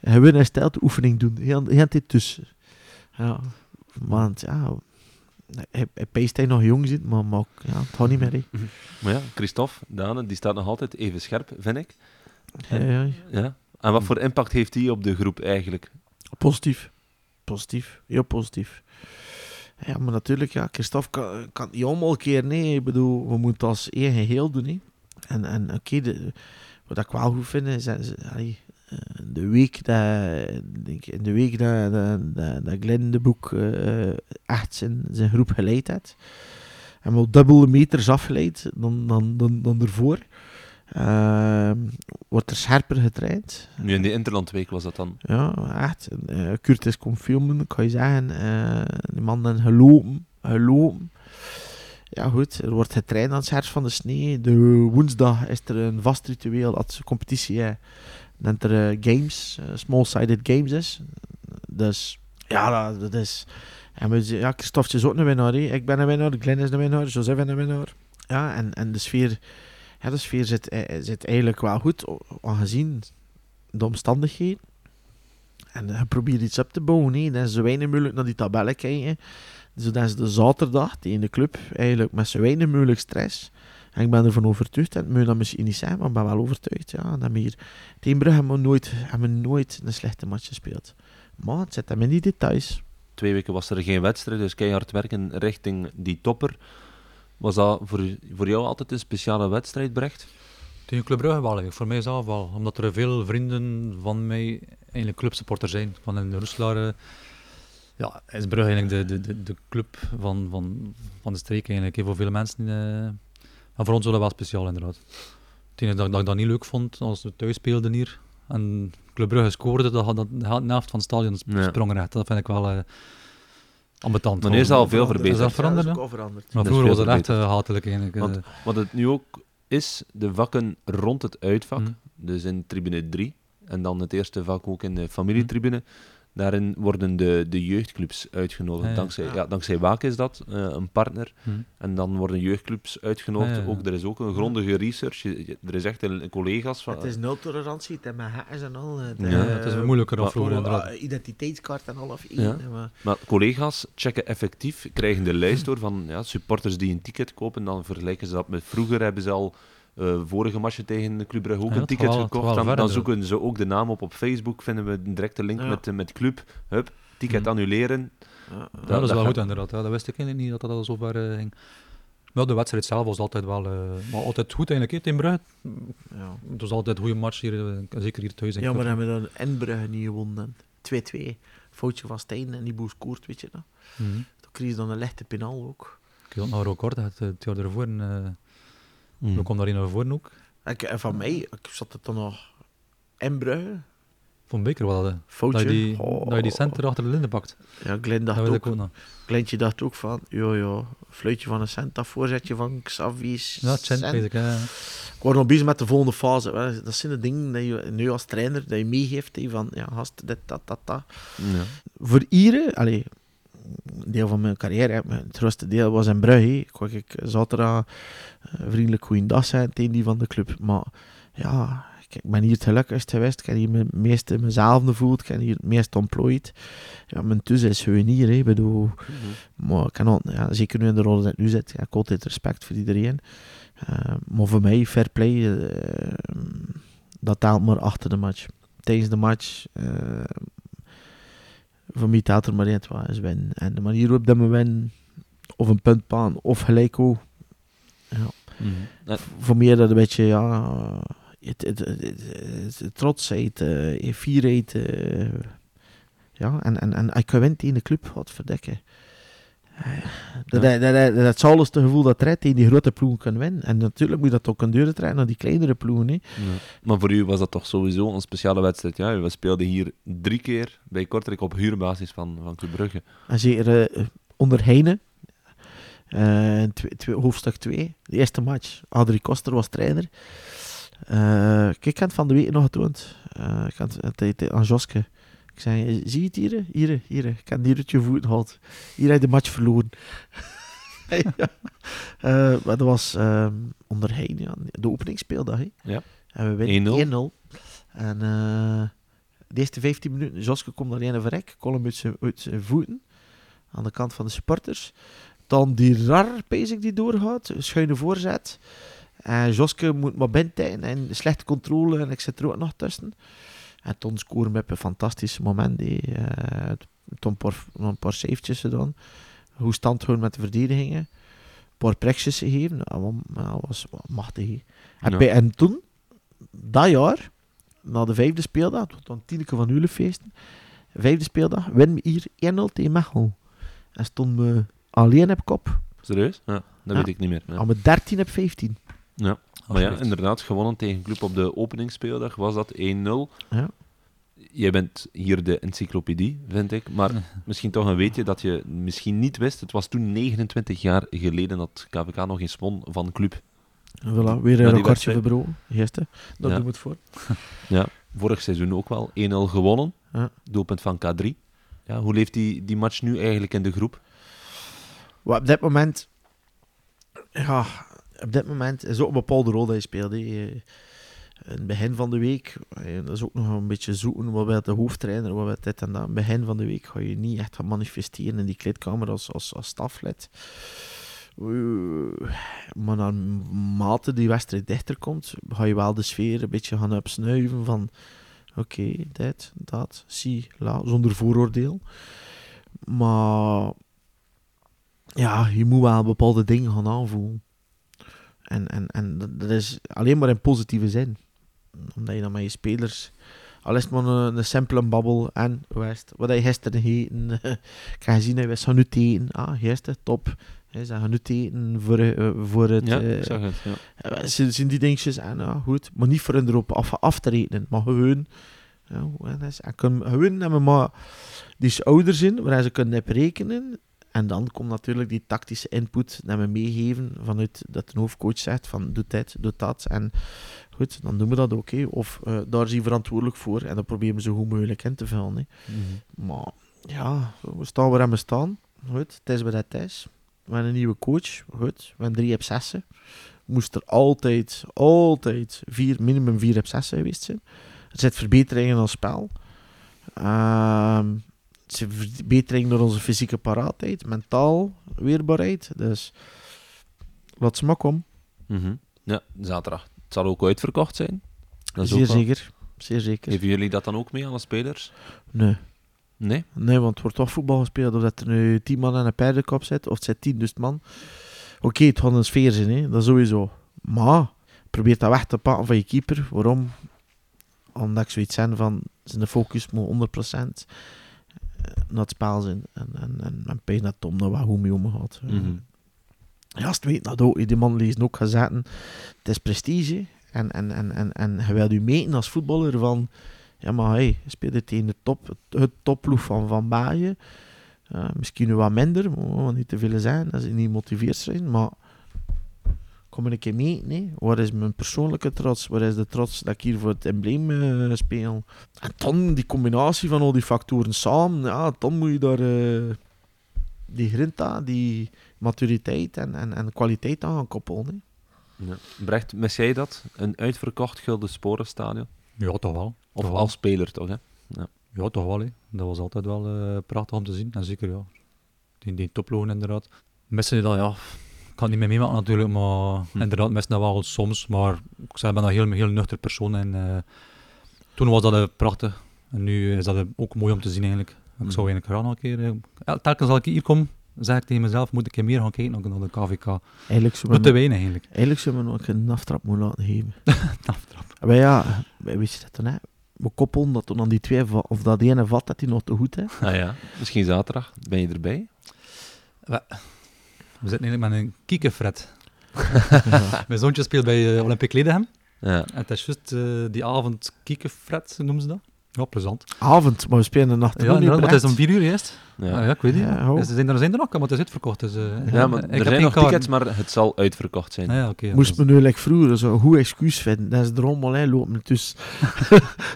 en we hersteld de oefening doen, heel tijd tussen. Ja, want ja, hij peest hij nog jong zit, maar ja, het gaat niet meer, hè. Maar ja, Christophe, Dane, die staat nog altijd even scherp, vind ik. Ja. En wat voor impact heeft die op de groep eigenlijk? Positief. Heel positief. Ja, maar natuurlijk, ja, Christophe kan het niet allemaal keer. Nee, ik bedoel, we moeten als één geheel doen. He. En oké, wat ik wel goed vind, is de week dat Glenn de Boek echt zijn groep geleid had. En wel dubbele meters afgeleid dan ervoor. Wordt er scherper getraind. Nu in de Interlandweek was dat dan? Ja, echt. Curtis komt filmen, kan je zeggen. Die man dan gelopen. Ja goed, er wordt getraind aan het scherp van de sneeuw. De woensdag is er een vast ritueel als competitie dat er games, small-sided games is. Dus ja, dat is... En we, ja, Christophe is ook een winnaar. He. Ik ben een winnaar, Glenn is een winnaar, Joseph is een winnaar. Ja, en de sfeer... Ja, de sfeer zit eigenlijk wel goed, aangezien de omstandigheden. En je probeert iets op te bouwen. He. Dat is zo weinig mogelijk naar die tabellen kijken. Zodat ze de zaterdag in de club eigenlijk met zo weinig mogelijk stress. En ik ben ervan overtuigd, en dat moet je dat misschien niet zeggen, maar ik ben wel overtuigd. Ja, dat we hier tegen Brugge hebben we nooit een slechte match gespeeld. Maar het zit hem in die details. 2 weken was er geen wedstrijd, dus keihard werken richting die topper. Was dat voor jou altijd een speciale wedstrijd, Brecht? Tegen Club Brugge wel, voor mijzelf wel. Omdat er veel vrienden van mij eigenlijk clubsupporter zijn. Van in Roeselare ja, is Brugge eigenlijk de club van de streek eigenlijk. Voor veel mensen. En voor ons was dat wel speciaal inderdaad. Het enige dat ik dat niet leuk vond, als we thuis speelden hier. En Club Brugge scoorde, dat had de helft van het stadion sprongrecht. Dat vind ik wel... ambetant. Maar nu is dat al veel verbeterd. Is dat veranderd? Ja, dat is ook al veranderd. Maar vroeger was dat echt hatelijk eigenlijk. Want wat het nu ook is, de vakken rond het uitvak, dus in tribune 3, en dan het eerste vak ook in de familietribune, daarin worden de jeugdclubs uitgenodigd. Ja. Dankzij Waak is dat, een partner. En dan worden jeugdclubs uitgenodigd. Ja. Ook, er is ook een grondige research. Er is echt een collega's van... Het is nul tolerantie, het is en al. Het is moeilijker dan vroeger. Identiteitskaart en half 1. Ja. Maar collega's checken effectief, krijgen de lijst door van ja, supporters die een ticket kopen, dan vergelijken ze dat met vroeger hebben ze al... vorige matchen tegen de Club Brugge ook een ticket gekocht. Dan zoeken ze ook de naam op Facebook. Vinden we direct de link met Club. Hup, ticket annuleren. Dat is wel goed inderdaad. Ja. Dat wist ik eigenlijk niet dat al zo ver ging. Maar de wedstrijd zelf was altijd wel altijd goed eigenlijk in Brugge. Ja. Het was altijd een goede match hier, zeker hier thuis. Ja, maar hebben we dan in Brugge niet gewonnen. 2-2. Foutje van Stijn en die boer scoort, weet je dat. Toen kreeg je dan een lichte penal ook. Ik had nog een record, het jaar ervoor... Hoe komt daarin naar voren ook? Van mij, ik zat het dan nog in Brugge. Van Beker was dat, foutje. Dat je die center achter de linden pakt. Ja, Glenn dacht ook. Glentje dacht ook van, joh, fluitje van een cent, dat voorzetje van Xavi's. Ja, cent weet ik, hè. Ik word nog bezig met de volgende fase. Dat zijn de dingen die je nu als trainer dat je meegeeft, van, ja, gast, dit, dat. Ja. Voor Ieren, allez, een deel van mijn carrière, het grootste deel was in Brugge. Kon ik zaterdag vriendelijk goeiedag zijn tegen die van de club. Maar ja... Ik ben hier het gelukkigst geweest. Ik heb hier het meest in mezelf gevoeld. Ik heb hier het meest ontplooid. Ja, mijn tussen is gewoon hier. Ik bedoel, maar ik kan ook, ja, zeker nu in de rol dat ik nu zit. Ik heb altijd respect voor iedereen. Maar voor mij, fair play, dat telt maar achter de match. Tijdens de match, voor mij telt er maar één, wat is winnen. En de manier waarop dat we winnen, of een punt paan, of gelijk ook. Ja. Voor mij is dat een beetje, ja... trotsheid, fierheid, ja, en ik win tegen de club, godverdikke. Dat is alles het gevoel dat Red tegen die grote ploegen kan winnen. En natuurlijk moet je dat ook een deur trekken naar die kleinere ploegen. Ja. Maar voor u was dat toch sowieso een speciale wedstrijd. Ja? We speelden hier 3 keer bij Kortrijk op huurbasis van Club Brugge. En zeker onder Heine. Hoofdstuk 2, de eerste match. Adrie Koster was trainer. Kijk, ik heb het van de week nog getoond. Ik had het aan Joske. Ik zei, zie je het hier? Hier. Ik heb hier het je voeten gehad. Hier heb je de match verloren. Maar dat was onder Hein, ja, de openingsspeeldag. Ja. En we winnen 1-0. En de eerste 15 minuten, Joske komt naar een verrek. Kolm uit zijn voeten. Aan de kant van de supporters. Dan die rar, pees ik die doorgaat. Schuine voorzet. En Joske moet maar bindtijden en slechte controle en ik zit er ook nog tussen. En toen scoren we op een fantastisch moment. Toen een paar safe'tjes gedaan. Hoe standhouden met de verdedigingen. Een paar prikjes gegeven. Dat was machtig. En toen, dat jaar, na de 5e speeldag, tot dan 10e van Hulefeesten, 5e speeldag, winnen we hier 1-0 tegen Mechel. En stonden we alleen op kop. Serieus? Ja, dat weet ik niet meer. Ja. Aan mijn 13 op 15. Ja, maar ja, inderdaad, gewonnen tegen Club op de openingsspeeldag was dat 1-0. Ja. Jij bent hier de encyclopedie, vind ik, maar misschien toch een weetje dat je misschien niet wist. Het was toen 29 jaar geleden dat KVK nog eens won van Club. Voilà, weer een recordje verbroken. Gisteren, dat doen we het voor. Ja, vorig seizoen ook wel. 1-0 gewonnen, doelpunt van K3. Ja, hoe leeft die match nu eigenlijk in de groep? Well, op dit moment... Ja... Op dit moment is ook een bepaalde rol dat je speelt. In het begin van de week, dat is ook nog een beetje zoeken, wat bij de hoofdtrainer, wat bij dit en dat. In het begin van de week ga je niet echt gaan manifesteren in die kleedkamer als staflid. Maar naarmate die wedstrijd dichter komt, ga je wel de sfeer een beetje gaan opsnuiven van oké, dit, dat, zie, la, zonder vooroordeel. Maar ja, je moet wel bepaalde dingen gaan aanvoelen. En dat is alleen maar in positieve zin. Omdat je dan met je spelers... Al is het maar een simpele babbel. En wat heb je gisteren gegeten? Ik heb gezien, we gaan nu eten. Ah, gisteren, top. Ze gaan nu eten voor het... Ja, ik zag het, ja. Ze zien die dingetjes aan, ja, goed. Maar niet voor hen erop af te rekenen. Maar gewoon... Ja, gewoon hebben maar die ze ouder zijn, waar ze kunnen op rekenen. En dan komt natuurlijk die tactische input naar me meegeven vanuit dat een hoofdcoach zegt van doe dit, doe dat. En goed, dan doen we dat oké. Of daar zijn we verantwoordelijk voor en dat proberen we zo goed mogelijk in te vullen. Maar ja, we staan waar we staan. Goed, het is wat het is. We hebben een nieuwe coach. Goed, we hebben 3 op 6'en. Moest er altijd 4 op 6'en geweest zijn. Er zit verbeteringen aan het spel. Verbetering door onze fysieke paraatheid, mentaal weerbaarheid. Dus laat ze maar komen. Ja, zaterdag. Het zal ook uitverkocht zijn. Dat is zeer zeker. Geven jullie dat dan ook mee aan de spelers? Nee, want er wordt toch voetbal gespeeld. Of dat er nu 10 man aan een paardenkop zit, of het zit 10.000 man. Oké, het gaat een sfeer zijn, hè? Dat sowieso. Maar probeer dat weg te pakken van je keeper. Waarom? Omdat ik zoiets zijn van zijn de focus moet 100%. Naar het spel zijn en pijn dat Tom daar wel goed mee omgaat. Gast weet dat ook, die man lezen ook gazetten. Het is prestige en je wilt je meten als voetballer van ja, maar hey, speel je tegen de top, het topploeg van België. Misschien nu wat minder, maar niet te veel zijn, als je niet motiveerd zijn, maar kom een keer mee, nee. Waar is mijn persoonlijke trots? Waar is de trots dat ik hier voor het embleem speel? En dan die combinatie van al die factoren samen, ja, dan moet je daar die grinta, die maturiteit en kwaliteit aan gaan koppelen. Nee. Ja. Brecht, mis jij dat? Een uitverkocht Guldensporenstadion? Ja, toch wel. Of toch wel. Als speler, toch? Hè? Ja. Ja, toch wel. Hè. Dat was altijd wel prachtig om te zien. En zeker, ja. Die toplogen inderdaad. Missen je dat, ja... Ik ga het niet meer meemaken natuurlijk, maar inderdaad, mensen dat wel soms. Maar ik zei, ben een heel nuchter persoon en toen was dat prachtig. En nu is dat ook mooi om te zien eigenlijk. Ik zou eigenlijk graag nog een keer... telkens als ik hier kom, zeg ik tegen mezelf, moet ik een keer meer gaan kijken naar de KVK. Doe te weinig eigenlijk. Eigenlijk zullen we nog een aftrap moeten laten geven. Een aftrap. Maar ja, weet je dat dan hè? We koppelen dat dan aan die twee, of dat ene vat dat die nog te goed heeft. Ah ja, misschien zaterdag. Ben je erbij? We zitten eigenlijk met een kiekenfret. Ja. Mijn zoontje speelt bij Olympique Ledegem. Ja. En het is juist die avond kiekenfret, noemen ze dat. Ja, plezant. Avond, maar we spelen de nacht. Ja, maar het is om 4:00 eerst. Ja. Ja, ik weet niet. Ja, dus zijn er nog, maar het is uitverkocht. Dus, ja, maar er zijn nog tickets, maar het zal uitverkocht zijn. Ja, okay, ja, moest me nu like vroeger zo een goed excuus vinden. Dat is de rommel lopen dus.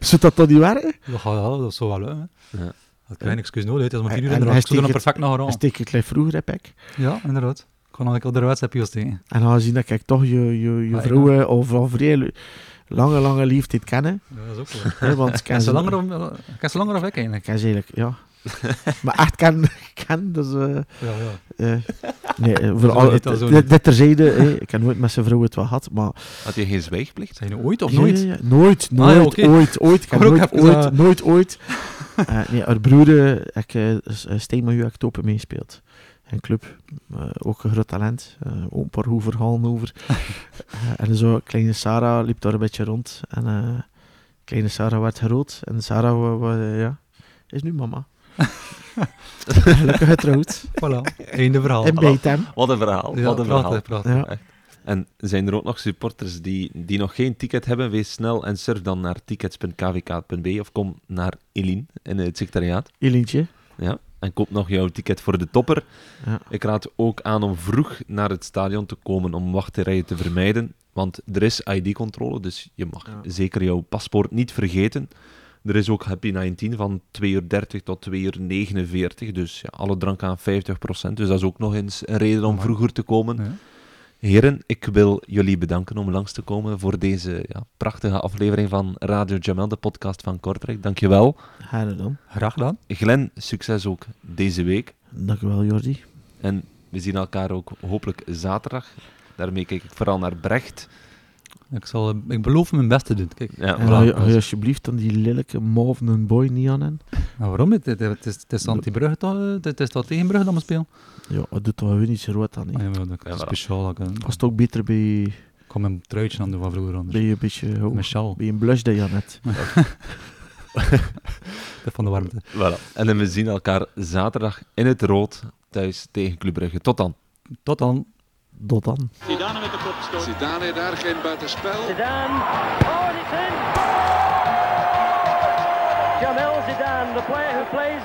Zou dat dan niet werken? Ja, dat zou wel lukken. Ja. Dat kleine excuus nodig, dat is maar 4:00 inderdaad. Ik zou er perfect naar gaan. Steek je het vroeger, heb ik. Ja, inderdaad. Ik kon eigenlijk al de wedstrijd tegen. En dan zien dat ik toch je vrouwen ja. Of vrij lange liefde kennen. Ja, dat is ook wel. Nee, want ken ze langer of ik eigenlijk? Ken ze eigenlijk, ja. Maar echt ken, dus... nee, vooral dit terzijde, ik heb nooit met zijn vrouw het wel gehad, maar... Had je geen zwijgplicht? Zijn ooit of nooit? Ja. Nooit, ah, okay. ooit. Nooit. Nee, haar broer, Steenman, heb ik open meespeeld. Een club, ook een groot talent, ook een paar goede verhalen over. En zo, kleine Sarah liep daar een beetje rond. En kleine Sarah werd groot. En Sarah is nu mama. Gelukkig getrouwd. Voilà, einde verhaal. En bij hem. Wat een verhaal. Ja, wat een verhaal. Prachtig. Ja. Echt. En zijn er ook nog supporters die nog geen ticket hebben? Wees snel en surf dan naar tickets.kvk.be of kom naar Eline in het secretariaat. Elientje. Ja, en koop nog jouw ticket voor de topper. Ja. Ik raad ook aan om vroeg naar het stadion te komen om wachtrijen te vermijden. Want er is ID-controle, dus je mag zeker jouw paspoort niet vergeten. Er is ook Happy 19 van 2:30 tot 2:49. Dus ja, alle drank aan 50%. Dus dat is ook nog eens een reden om vroeger te komen. Ja. Heren, ik wil jullie bedanken om langs te komen voor deze prachtige aflevering van Radio Djamel, de podcast van Kortrijk. Dankjewel. Graag gedaan. Glenn, succes ook deze week. Dankjewel, Jordi. En we zien elkaar ook hopelijk zaterdag. Daarmee kijk ik vooral naar Brecht. Ik beloof mijn best te doen. Kijk. Ja, alsjeblieft dan die lelijke mauve boy niet aan hen. Maar waarom? Het is anti-Brugge toch? Het is toch tegen Brugge dat we spelen? Ja, het doet toch weer niet zo rood aan. Dat is speciaal. Was het ook beter bij... Ik kom een truitje aan doen van vroeger anders. Ben je een beetje hoog? Ben je een blush dat je aan hebt? Van de warmte. Voilà. En dan we zien elkaar zaterdag in het rood thuis tegen Club Brugge. Tot dan. Tot dan. Zidane met de kopstoot. Zidane daar, geen buitenspel. Zidane. Oh, it's in. Jamel Zidane, the player who plays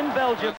in Belgium.